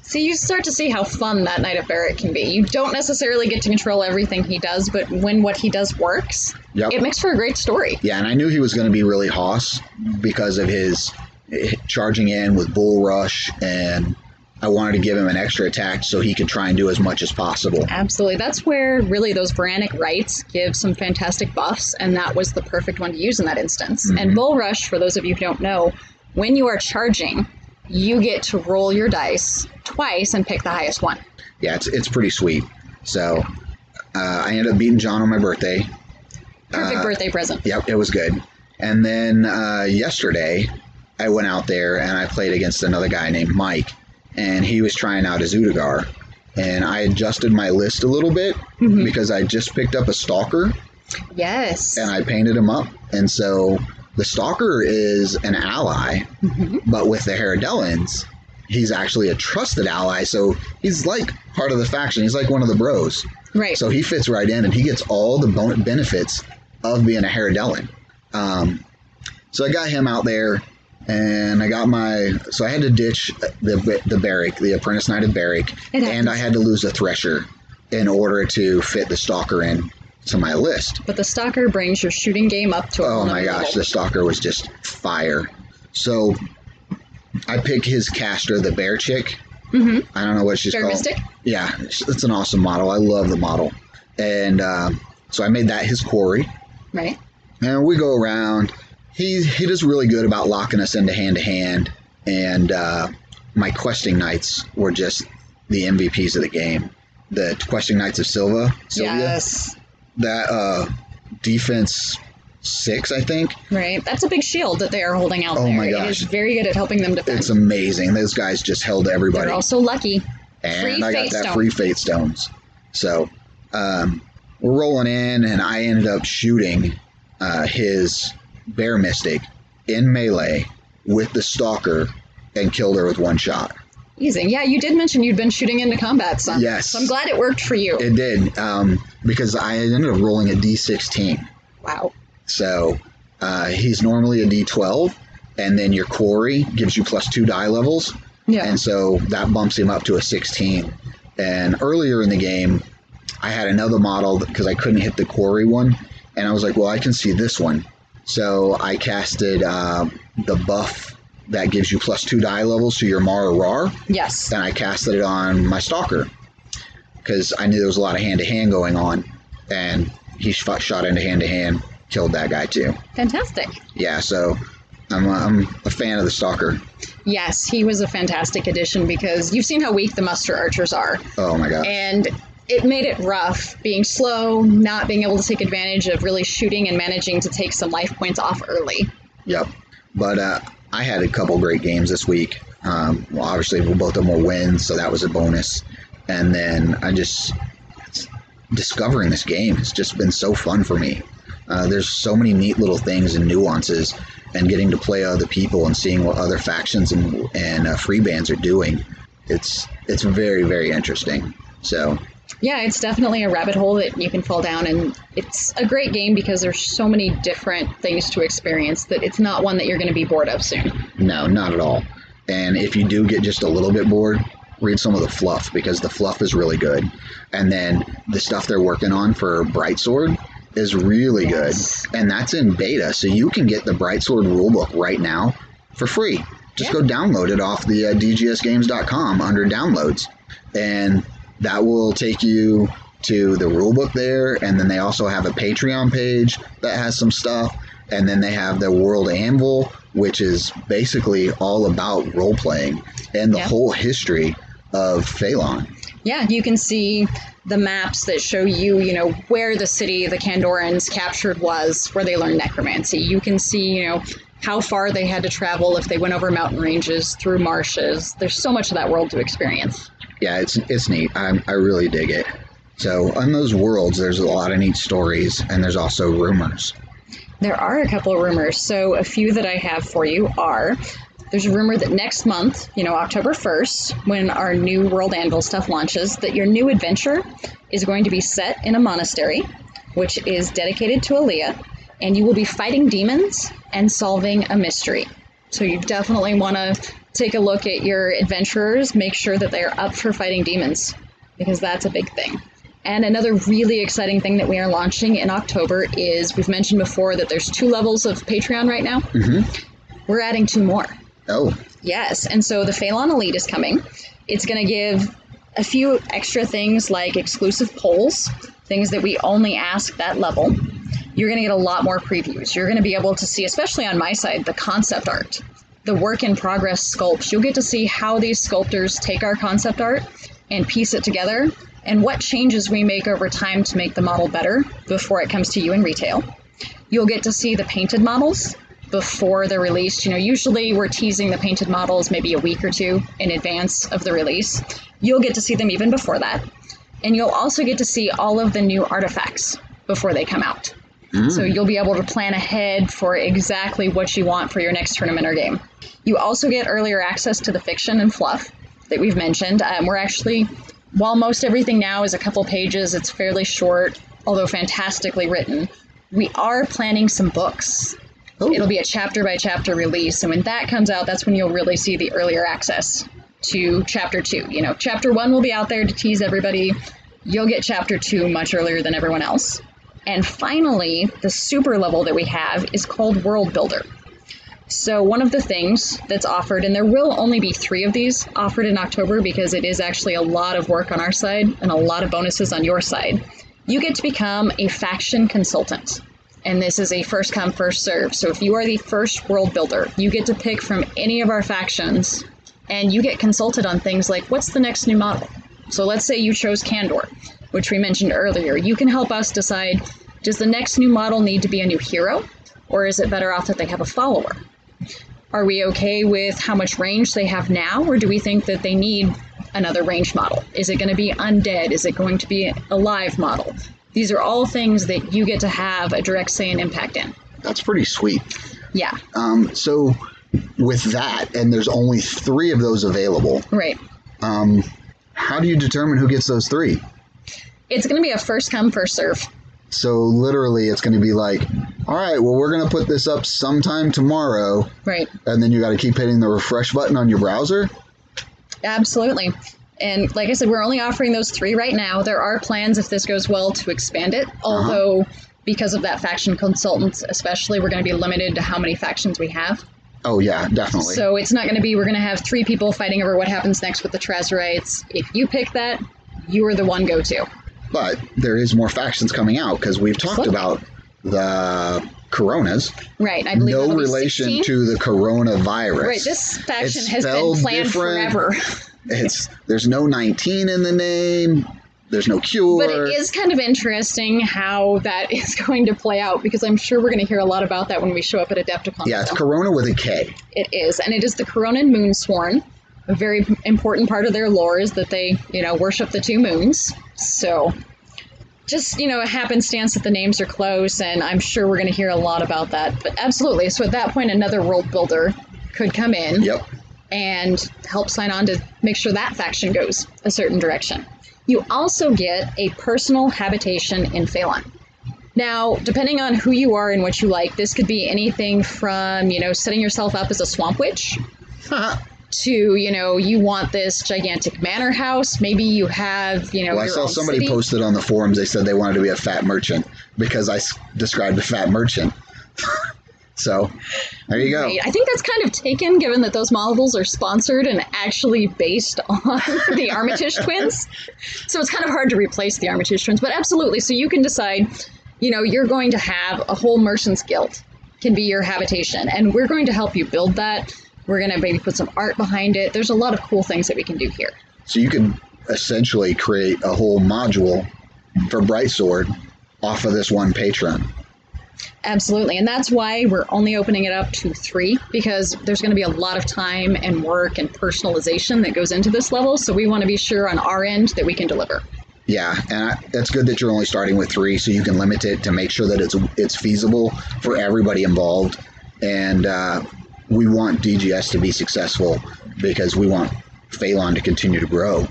See, you start to see how fun that Knight of Varric can be. You don't necessarily get to control everything he does, but when what he does works, yep. it makes for a great story. Yeah, and I knew he was going to be really hoss because of his charging in with Bull Rush, and I wanted to give him an extra attack so he could try and do as much as possible. Absolutely. That's where, really, those Varanic rights give some fantastic buffs, and that was the perfect one to use in that instance. Mm-hmm. And Bull Rush, for those of you who don't know, when you are charging, you get to roll your dice twice and pick the highest one. Yeah, it's it's pretty sweet. So uh, I ended up beating John on my birthday. Perfect uh, birthday present. Yep, it was good. And then uh, yesterday, I went out there and I played against another guy named Mike, and he was trying out his Udigar. And I adjusted my list a little bit mm-hmm. because I just picked up a Stalker. Yes. And I painted him up. And so... the Stalker is an ally, mm-hmm. but with the Haradelens, he's actually a trusted ally, so he's like part of the faction. He's like one of the bros. Right. So he fits right in, and he gets all the bon- benefits of being a Haradelen. Um, so I got him out there, and I got my... So I had to ditch the the Varric, the Apprentice Knight of Varric, and I had to lose a Thresher in order to fit the Stalker in to my list. But the Stalker brings your shooting game up to a oh my gosh level. The Stalker was just fire. So I pick his caster, the bear chick. Mm-hmm. I don't know what she's bear called. Mystic? Yeah, it's an awesome model. I love the model. And uh, so I made that his quarry. Right. And we go around. He he does really good about locking us into hand to hand. And uh, my questing knights were just the M V Ps of the game. The questing knights of Silva. Sylvia. Yes. That uh, defense six, I think. Right. That's a big shield that they are holding out oh there. Oh, my gosh. It is very good at helping them defend. It's amazing. Those guys just held everybody. They're also lucky. And free I got that stone. Free fate stones. So um, we're rolling in, and I ended up shooting uh, his bear mystic in melee with the Stalker and killed her with one shot. Easy. Yeah, you did mention you'd been shooting into combat some. Yes. So I'm glad it worked for you. It did, um, because I ended up rolling a D sixteen. Wow. So uh, he's normally a D twelve, and then your quarry gives you plus two die levels. Yeah. And so that bumps him up to a sixteen. And earlier in the game, I had another model because I couldn't hit the quarry one. And I was like, well, I can see this one. So I casted uh, the buff that gives you plus two die levels to your M A R or R A R. Yes. And I casted it on my Stalker because I knew there was a lot of hand-to-hand going on, and he shot, shot into hand-to-hand, killed that guy too. Fantastic. Yeah, so I'm a, I'm a fan of the Stalker. Yes, he was a fantastic addition because you've seen how weak the muster archers are. Oh, my gosh. And it made it rough, being slow, not being able to take advantage of really shooting and managing to take some life points off early. Yep. But, uh... I had a couple great games this week. Um, well, obviously, both of them were wins, so that was a bonus. and then I just discovering this game. It's just been so fun for me. Uh, there's so many neat little things and nuances, and getting to play other people and seeing what other factions and and uh, free bands are doing. It's it's very, very interesting. So. Yeah, it's definitely a rabbit hole that you can fall down, and it's a great game because there's so many different things to experience that it's not one that you're going to be bored of soon. No, not at all. And if you do get just a little bit bored, read some of the fluff, because the fluff is really good. And then the stuff they're working on for Bright Sword is really yes. good. And that's in beta, so you can get the Bright Sword rulebook right now for free. Just yeah. go download it off the uh, D G S games dot com under downloads. And that will take you to the rulebook there, and then they also have a Patreon page that has some stuff, and then they have the World Anvil, which is basically all about role-playing and the yeah. whole history of Phalon. Yeah, you can see the maps that show you, you know, where the city the Candorans captured was, where they learned necromancy. You can see, you know, how far they had to travel if they went over mountain ranges, through marshes. There's so much of that world to experience. Yeah, it's it's neat. I I really dig it. So on those worlds, there's a lot of neat stories, and there's also rumors. There are a couple of rumors. So a few that I have for you are, there's a rumor that next month, you know, October first, when our new World Anvil stuff launches, that your new adventure is going to be set in a monastery, which is dedicated to Aaliyah, and you will be fighting demons and solving a mystery. So you definitely want to take a look at your adventurers, make sure that they're up for fighting demons, because that's a big thing. And another really exciting thing that we are launching in October is, we've mentioned before that there's two levels of Patreon right now. Mm-hmm. We're adding two more. Oh. Yes, and so the Phalon Elite is coming. It's going to give a few extra things like exclusive polls, things that we only ask that level. You're going to get a lot more previews. You're going to be able to see, especially on my side, the concept art, the work in progress sculpts. You'll get to see how these sculptors take our concept art and piece it together, and what changes we make over time to make the model better before it comes to you in retail. You'll get to see the painted models before they're released. You know, usually we're teasing the painted models maybe a week or two in advance of the release. You'll get to see them even before that. And you'll also get to see all of the new artifacts before they come out. Mm. So you'll be able to plan ahead for exactly what you want for your next tournament or game. You also get earlier access to the fiction and fluff that we've mentioned. Um, we're actually, while most everything now is a couple pages, it's fairly short, although fantastically written. We are planning some books. Ooh. It'll be a chapter by chapter release. And when that comes out, that's when you'll really see the earlier access to chapter two. You know, chapter one will be out there to tease everybody. You'll get chapter two much earlier than everyone else. And finally, the super level that we have is called World Builder. So one of the things that's offered, and there will only be three of these offered in October, because it is actually a lot of work on our side and a lot of bonuses on your side, you get to become a faction consultant. And this is a first come, first serve. So if you are the first World Builder, you get to pick from any of our factions, and you get consulted on things like, what's the next new model? So let's say you chose Candor, which we mentioned earlier. You can help us decide, does the next new model need to be a new hero, or is it better off that they have a follower? Are we okay with how much range they have now, or do we think that they need another range model? Is it going to be undead? Is it going to be a live model? These are all things that you get to have a direct say and impact in. That's pretty sweet. Yeah. Um, so with that, and there's only three of those available. Right. Um, how do you determine who gets those three? It's going to be a first come, first serve. So literally it's going to be like, all right, well, we're going to put this up sometime tomorrow. Right. And then you got to keep hitting the refresh button on your browser. Absolutely. And like I said, we're only offering those three right now. There are plans, if this goes well, to expand it. Although uh-huh. because of that faction consultants, especially, we're going to be limited to how many factions we have. Oh, yeah, definitely. So it's not going to be, we're going to have three people fighting over what happens next with the Trazerites. If you pick that, you are the one go-to. But there is more factions coming out, because we've talked Look. about the Coronas. Right. I believe no relation sixteen to the coronavirus. Right. This faction it's has been planned different. forever. It's There's no nineteen in the name. There's no cure. But it is kind of interesting how that is going to play out, because I'm sure we're going to hear a lot about that when we show up at Adepticon. Yeah, it's so. Corona with a K. It is. And it is the Corona Moonsworn, a very important part of their lore is that they, you know, worship the two moons. So just, you know, a happenstance that the names are close, and I'm sure we're going to hear a lot about that. But absolutely. So at that point, another world builder could come in. Yep. And help sign on to make sure that faction goes a certain direction. You also get a personal habitation in Phalon. Now, depending on who you are and what you like, this could be anything from, you know, setting yourself up as a swamp witch to, you know, you want this gigantic manor house. Maybe you have, you know, well, I saw somebody city. posted on the forums, they said they wanted to be a fat merchant because I s- described a fat merchant. So, there you go. Right. I think that's kind of taken, given that those models are sponsored and actually based on the Armitage twins. So it's kind of hard to replace the Armitage twins. But absolutely, so you can decide, you know, you're going to have a whole merchant's guild can be your habitation. And we're going to help you build that. We're going to maybe put some art behind it. There's a lot of cool things that we can do here. So you can essentially create a whole module for Bright Sword off of this one patron. Absolutely. And that's why we're only opening it up to three, because there's going to be a lot of time and work and personalization that goes into this level. So we want to be sure on our end that we can deliver. Yeah. And I, that's good that you're only starting with three, so you can limit it to make sure that it's it's feasible for everybody involved. And uh, we want D G S to be successful because we want Phalon to continue to grow.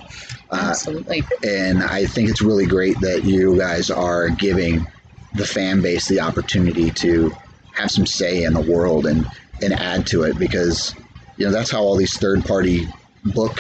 Uh, Absolutely. And I think it's really great that you guys are giving the fan base the opportunity to have some say in the world and, and add to it, because, you know, that's how all these third-party book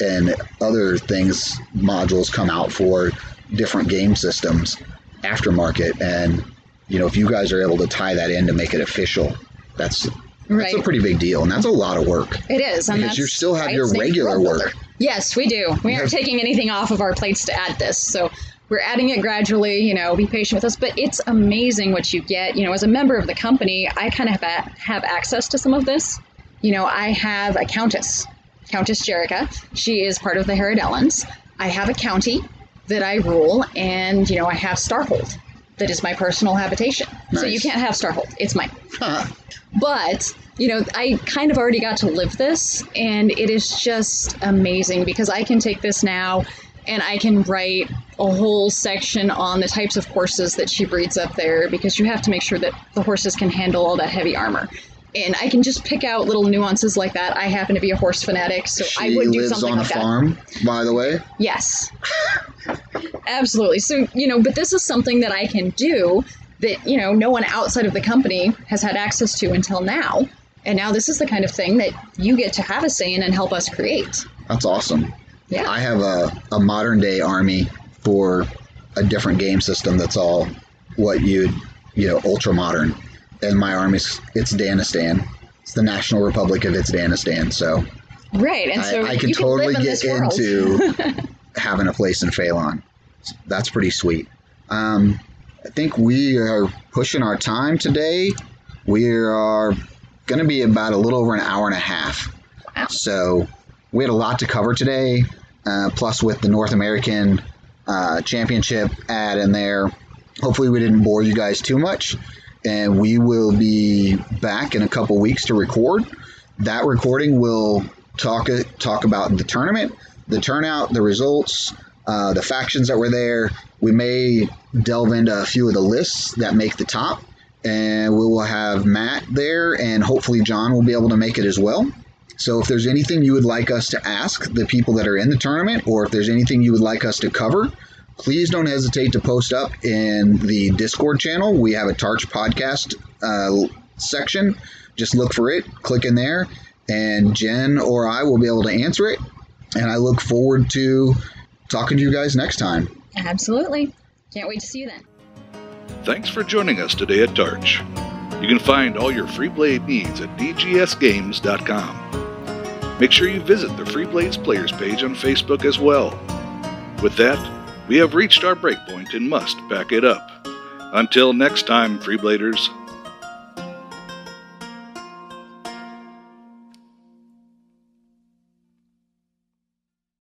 and other things, modules come out for different game systems, aftermarket. And, you know, if you guys are able to tie that in to make it official, that's, right. that's a pretty big deal. And that's a lot of work. It is. And because you still have your regular work. Yes, we do. We aren't taking anything off of our plates to add this. So we're adding it gradually, you know, be patient with us. But it's amazing what you get. You know, as a member of the company, I kind of have, have access to some of this. You know, I have a countess, Countess Jerica. She is part of the Haradelens. I have a county that I rule, and, you know, I have Starhold. That is my personal habitation. Nice. So you can't have Starhold. It's mine. Huh. But, you know, I kind of already got to live this, and it is just amazing because I can take this now and I can write a whole section on the types of horses that she breeds up there, because you have to make sure that the horses can handle all that heavy armor. And I can just pick out little nuances like that. I happen to be a horse fanatic, so she I would do something like that. She lives on a farm, by the way? Yes. Absolutely. So, you know, but this is something that I can do that, you know, no one outside of the company has had access to until now. And now this is the kind of thing that you get to have a say in and help us create. That's awesome. Yeah. I have a, a modern day army for a different game system that's all what you'd, you know, ultra modern. And my army's, it's Danistan. It's the National Republic of It's Danistan. So, right. And so I, I can totally can get in into having a place in Phalon. That's pretty sweet. Um, I think we are pushing our time today. We are going to be about a little over an hour and a half. Wow. So we had a lot to cover today. Uh, plus with the North American uh, Championship ad in there. Hopefully we didn't bore you guys too much. And we will be back in a couple weeks to record. That recording will talk talk about the tournament, the turnout, the results, uh, the factions that were there. We may delve into a few of the lists that make the top. And we will have Matt there, and hopefully John will be able to make it as well. So if there's anything you would like us to ask the people that are in the tournament, or if there's anything you would like us to cover, please don't hesitate to post up in the Discord channel. We have a Tarch podcast uh, section. Just look for it, click in there, and Jen or I will be able to answer it. And I look forward to talking to you guys next time. Absolutely. Can't wait to see you then. Thanks for joining us today at Tarch. You can find all your Freeblade needs at D G S games dot com. Make sure you visit the Freeblades Players page on Facebook as well. With that, we have reached our breakpoint and must back it up. Until next time, Freebladers.